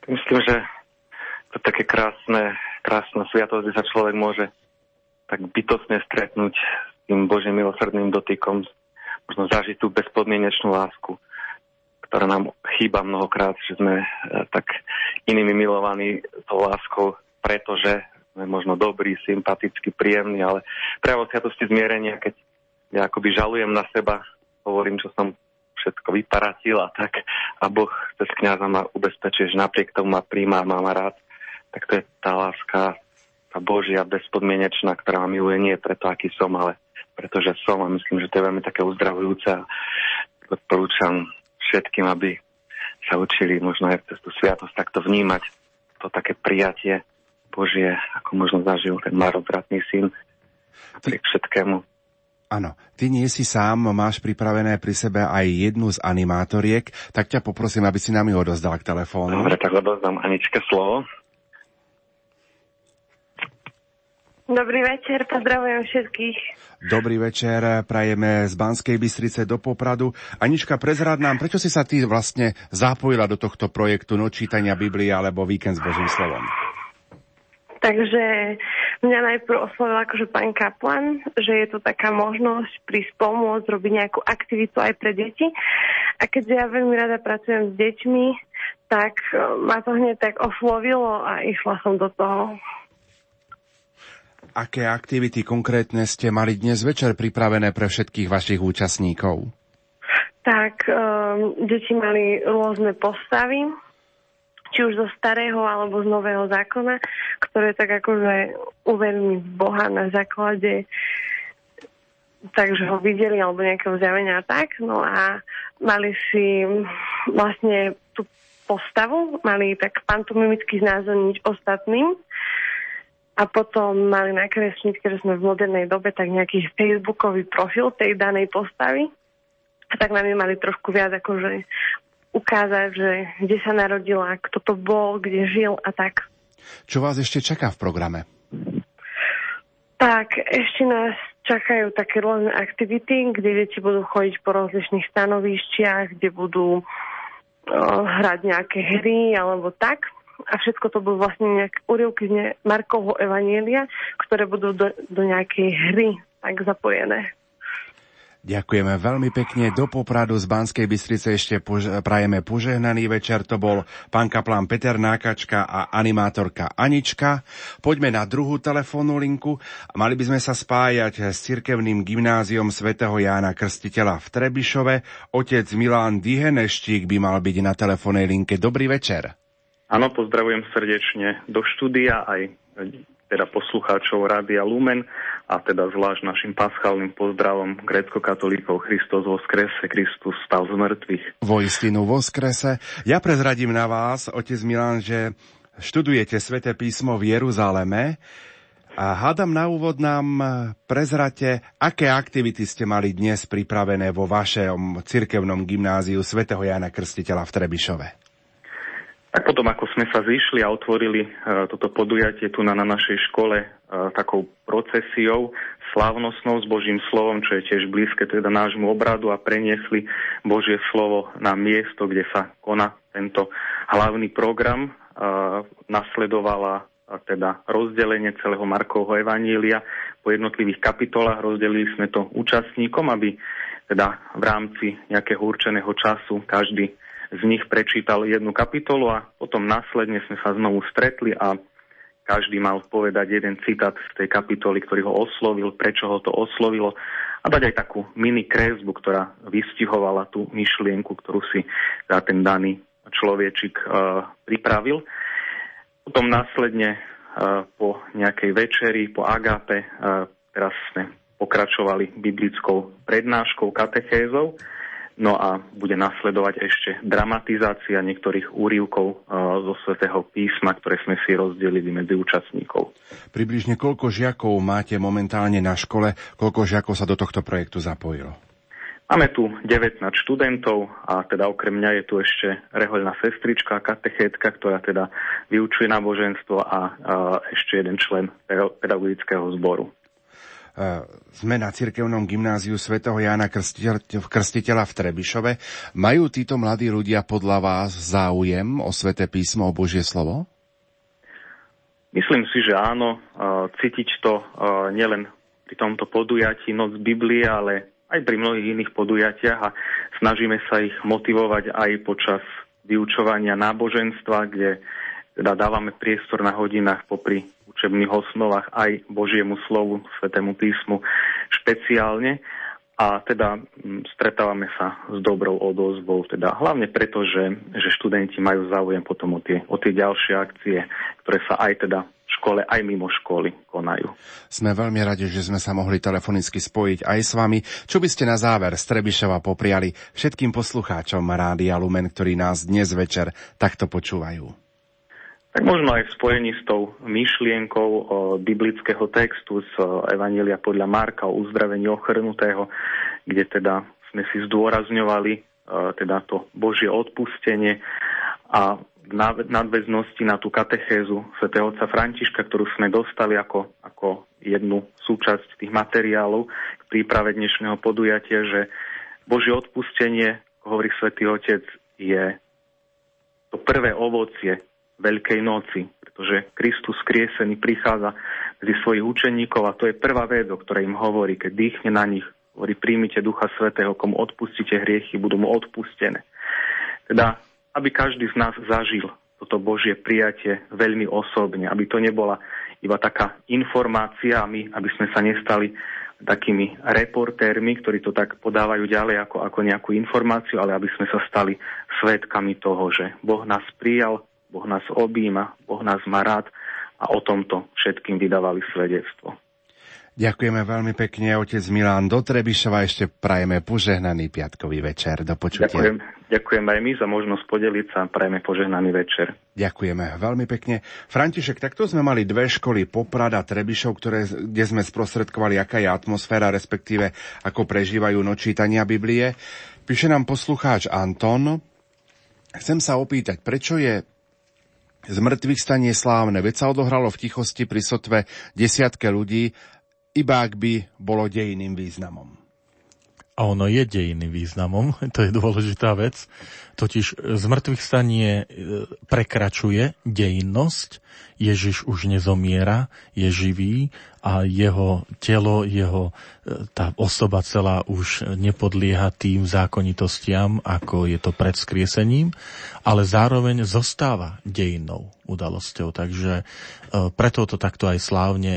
Myslím, že to je také krásne, krásna sviatosť, kde sa človek môže tak bytostne stretnúť s tým Božím milosrdným dotykom, možno zažiť tú bezpodmienečnú lásku, ktorá nám chýba mnohokrát, že sme tak inými milovaní tou láskou, pretože sme možno dobrý, sympatický, príjemný, ale prejav sviatosti zmierenia, keď ja akoby žalujem na seba, hovorím, čo som všetko vyparatil a tak a Boh cez kňaza ma ubezpečuje, že napriek tomu ma príjma, má ma rád, tak to je tá láska, tá Božia bezpodmienečná, ktorá ma miluje nie preto, aký som, ale pretože som a myslím, že to je veľmi také uzdravujúce a odporúčam všetkým, aby sa učili možno aj cez tú sviatosť takto vnímať to také prijatie Božie, ako možno zažil ten marovratný syn napriek všetkému. Áno, ty nie si sám, máš pripravené pri sebe aj jednu z animátoriek, tak ťa poprosím, aby si nám ju odozdal k telefónu. Dobre, tak odozdám Aničke slovo. Dobrý večer, pozdravujem všetkých. Dobrý večer, prajeme z Banskej Bystrice do Popradu. Anička, prezrád nám, prečo si sa ty vlastne zapojila do tohto projektu Noc čítania Biblie alebo Víkend s Božím slovom? Takže mňa najprv oslovil akože pán kaplan, že je to taká možnosť prísť pomôcť, robiť nejakú aktivitu aj pre deti. A keďže ja veľmi rada pracujem s deťmi, tak ma to hneď tak oslovilo a išla som do toho. Aké aktivity konkrétne ste mali dnes večer pripravené pre všetkých vašich účastníkov? Tak, um, deti mali rôzne postavy, či už zo starého alebo z nového zákona, ktoré tak akože uverili v Boha na základe, takže ho videli alebo nejakého zjavenia tak. No a mali si vlastne tú postavu, mali tak pantomimicky znázorniť ostatným a potom mali nakresliť, keďže sme v modernej dobe, tak nejaký facebookový profil tej danej postavy a tak nám je mali trošku viac akože ukázať, že kde sa narodila, kto to bol, kde žil a tak. Čo vás ešte čaká v programe? Tak, ešte nás čakajú také rôzne aktivity, kde deti budú chodiť po rozličných stanovišťach, kde budú uh, hrať nejaké hry alebo tak. a všetko to budú vlastne nejak úryvky z Markovho evanjelia, ktoré budú do, do nejakej hry tak zapojené. Ďakujeme veľmi pekne. Do Popradu z Banskej Bystrice ešte pož- prajeme požehnaný večer. To bol pán kaplán Peter Nákačka a animátorka Anička. Poďme na druhú telefónnu linku. Mali by sme sa spájať s cirkevným gymnáziom svätého Jána Krstiteľa v Trebišove. Otec Milan Diheneštík by mal byť na telefónnej linke. Dobrý večer. Áno, pozdravujem srdečne do štúdia aj teda poslucháčov Rádia Lumen a teda zvlášť našim paschálnym pozdravom gréckokatolíkov Christos voskrese, Kristus stal z mŕtvych. Voistinu voskrese. Ja prezradím na vás, otec Milan, že študujete Sväté písmo v Jeruzaleme a hádam na úvod nám prezrate, aké aktivity ste mali dnes pripravené vo vašom cirkevnom gymnáziu svätého Jána Krstiteľa v Trebišove. Tak potom, ako sme sa zišli a otvorili uh, toto podujatie tu na, na našej škole uh, takou procesiou slávnostnou s Božím slovom, čo je tiež blízke teda nášmu obradu, a preniesli Božie slovo na miesto, kde sa koná tento hlavný program. Uh, nasledovala uh, teda rozdelenie celého Markovho evanjelia po jednotlivých kapitolách. Rozdelili sme to účastníkom, aby teda v rámci nejakého určeného času každý z nich prečítal jednu kapitolu a potom následne sme sa znovu stretli a každý mal povedať jeden citát z tej kapitoly, ktorý ho oslovil, prečo ho to oslovilo a dať aj takú mini kresbu, ktorá vystihovala tú myšlienku, ktorú si za ten daný človečik e, pripravil. Potom následne e, po nejakej večeri, po agápe, e, teraz sme pokračovali biblickou prednáškou, katechézou. No a bude nasledovať ešte dramatizácia niektorých úryvkov zo Svätého písma, ktoré sme si rozdelili medzi účastníkov. Približne koľko žiakov máte momentálne na škole? Koľko žiakov sa do tohto projektu zapojilo? Máme tu devätnásť študentov a teda okrem mňa je tu ešte rehoľná sestrička, katechétka, ktorá teda vyučuje náboženstvo a ešte jeden člen pedagogického zboru. Sme na cirkevnom gymnáziu svätého Jána Krstiteľa v Trebišove. Majú títo mladí ľudia podľa vás záujem o Sväté písmo, o Božie slovo? Myslím si, že áno. Cítiť to nielen pri tomto podujatí Noc Biblie, ale aj pri mnohých iných podujatiach a snažíme sa ich motivovať aj počas vyučovania náboženstva, kde teda dávame priestor na hodinách popri učebných osnovách aj Božiemu slovu, Svätému písmu špeciálne. A teda stretávame sa s dobrou odozvou, teda hlavne preto, že, že študenti majú záujem potom o tie, o tie ďalšie akcie, ktoré sa aj teda v škole, aj mimo školy konajú. Sme veľmi radi, že sme sa mohli telefonicky spojiť aj s vami. Čo by ste na záver z Trebišova popriali všetkým poslucháčom Rádia Lumen, ktorí nás dnes večer takto počúvajú? Tak možno aj v spojení s tou myšlienkou biblického textu z Evanjelia podľa Marka o uzdravení ochrnutého, kde teda sme si zdôrazňovali teda to Božie odpustenie a nadväznosti na tú katechézu svätého otca Františka, ktorú sme dostali ako, ako jednu súčasť tých materiálov k príprave dnešného podujatia, že Božie odpustenie, hovorí svätý otec, je to prvé ovocie Veľkej noci, pretože Kristus skriesený prichádza medzi svojich učeníkov a to je prvá vec, o ktorej im hovorí, keď dýchne na nich, hovorí, príjmite Ducha Svätého, komu odpustíte hriechy, budú mu odpustené. Teda, aby každý z nás zažil toto Božie prijatie veľmi osobne, aby to nebola iba taká informácia, my, aby sme sa nestali takými reportérmi, ktorí to tak podávajú ďalej ako, ako nejakú informáciu, ale aby sme sa stali svedkami toho, že Boh nás prijal, Boh nás objíma, Boh nás má rád a o tomto všetkým vydávali svedectvo. Ďakujeme veľmi pekne, otec Milan do Trebišova. Ešte prajeme požehnaný piatkový večer. Do počutia. Ďakujem, ďakujem aj my za možnosť podeliť sa a prajeme požehnaný večer. Ďakujeme veľmi pekne. František, takto sme mali dve školy, Poprad a Trebišov, ktoré, kde sme sprostredkovali, aká je atmosféra, respektíve ako prežívajú nočítania Biblie. Píše nám poslucháč Anton. Chcem sa opýtať, prečo je z mŕtvych stanie slávne, veď sa odohralo v tichosti pri sotve desiatke ľudí, iba ak by bolo dejinným významom. a ono je dejiny významom, to je dôležitá vec, totiž zmŕtvychvstanie prekračuje dejinnosť, Ježiš už nezomiera, je živý a jeho telo, jeho tá osoba celá už nepodlieha tým zákonitostiam, ako je to pred skriesením, ale zároveň zostáva dejinnou udalosťou. Takže preto to takto aj slávne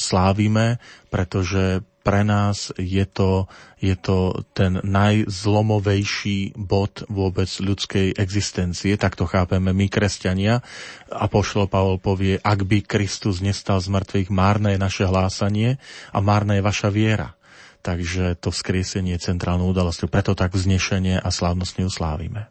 slávime, pretože pre nás je to, je to ten najzlomovejší bod vôbec ľudskej existencie, tak to chápeme my, kresťania. Apoštol Pavol povie, ak by Kristus nestal z mŕtvych, márne je naše hlásanie a márna je vaša viera. Takže to vzkriesenie je centrálnou udalosťou, preto tak vznešenie a slávnostne ju slávime.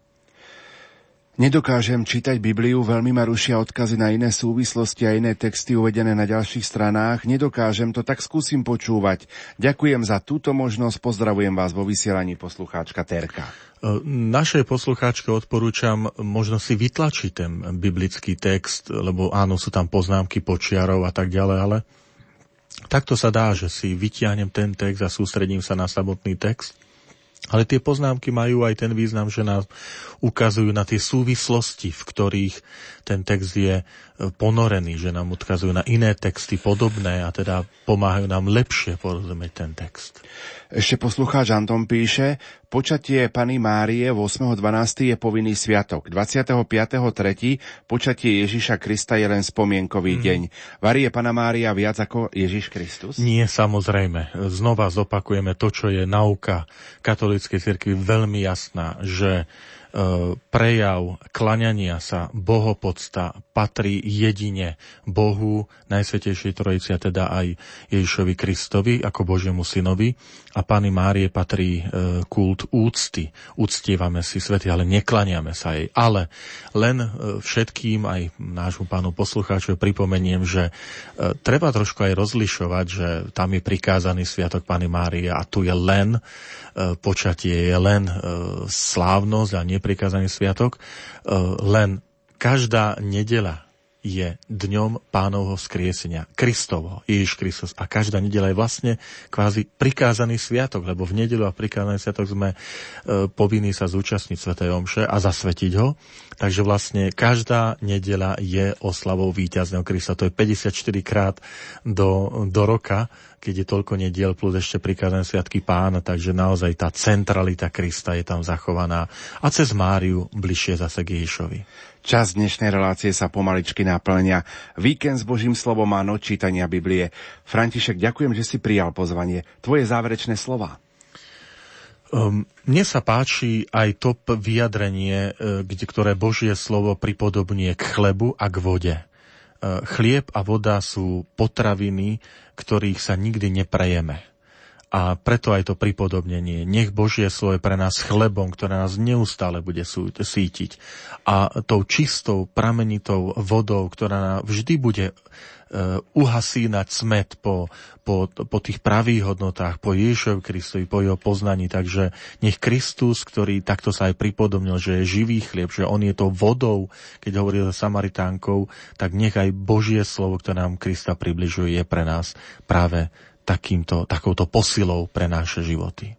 Nedokážem čítať Bibliu, veľmi ma rušia odkazy na iné súvislosti a iné texty uvedené na ďalších stranách. Nedokážem to, tak skúsim počúvať. Ďakujem za túto možnosť, pozdravujem vás vo vysielaní, poslucháčka Terka. Našej poslucháčke odporúčam možno si vytlačiť ten biblický text, lebo áno, sú tam poznámky počiarov a tak ďalej, ale takto sa dá, že si vytiahnem ten text a sústredím sa na samotný text. Ale tie poznámky majú aj ten význam, že nás ukazujú na tie súvislosti, v ktorých ten text je ponorený, že nám odkazujú na iné texty podobné a teda pomáhajú nám lepšie porozumieť ten text. Ešte poslucháč Anton píše, počatie Panny Márie ôsmeho decembra je povinný sviatok. dvadsiateho piateho tretieho počatie Ježiša Krista je len spomienkový hmm. deň. Varí Panna Mária viac ako Ježiš Kristus? Nie, samozrejme. Znova zopakujeme to, čo je nauka katolíckej cirkvi veľmi jasná, že prejav klaňania sa, bohopocta patrí jedine Bohu, Najsvätejšej Trojici, a teda aj Ježišovi Kristovi ako Božiemu synovi, a Panny Márie patrí kult úcty. Uctievame si svätý, ale neklaniame sa jej. Ale len všetkým, aj nášmu pánu poslucháčovi pripomeniem, že treba trošku aj rozlišovať, že tam je prikázaný sviatok Panny Márie a tu je len počatie, je len slávnosť a neprikázaný sviatok, len každá nedeľa je dňom Pánovho vzkriesenia, Kristovo, Ježiš Kristus, a každá nedeľa je vlastne kvázi prikázaný sviatok, lebo v nedeľu a prikázaný sviatok sme e, povinní sa zúčastniť svätej omše a zasvetiť ho, takže vlastne každá nedeľa je oslavou víťazného Krista, to je päťdesiatštyri krát do, do roka, keď je toľko nediel plus ešte prikázané sviatky Pána, takže naozaj tá centralita Krista je tam zachovaná a cez Máriu bližšie zase k Ježišovi. Čas dnešnej relácie sa pomaličky naplňa. Víkend s Božím slovom a noč čítania Biblie. František, ďakujem, že si prijal pozvanie. Tvoje záverečné slová. Um, mne sa páči aj to vyjadrenie, ktoré Božie slovo pripodobnie k chlebu a k vode. Chlieb a voda sú potraviny, ktorých sa nikdy neprejeme. A preto aj to pripodobnenie. Nech Božie slovo je pre nás chlebom, ktoré nás neustále bude sítiť. A tou čistou, pramenitou vodou, ktorá vždy bude uhasínať smet po, po, po tých pravých hodnotách, po Ježišovi Kristovi, po jeho poznaní. Takže nech Kristus, ktorý takto sa aj pripodobnil, že je živý chlieb, že on je to vodou, keď hovorí so Samaritánkou, tak nech aj Božie slovo, ktoré nám Krista približuje, je pre nás práve takýmto, takouto posilou pre naše životy.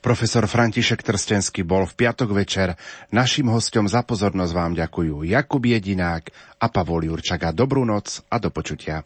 Profesor František Trstenský bol v piatok večer našim hosťom. Za pozornosť vám ďakujú Jakub Jedinák a Pavol Jurčaga. Dobrú noc a do počutia.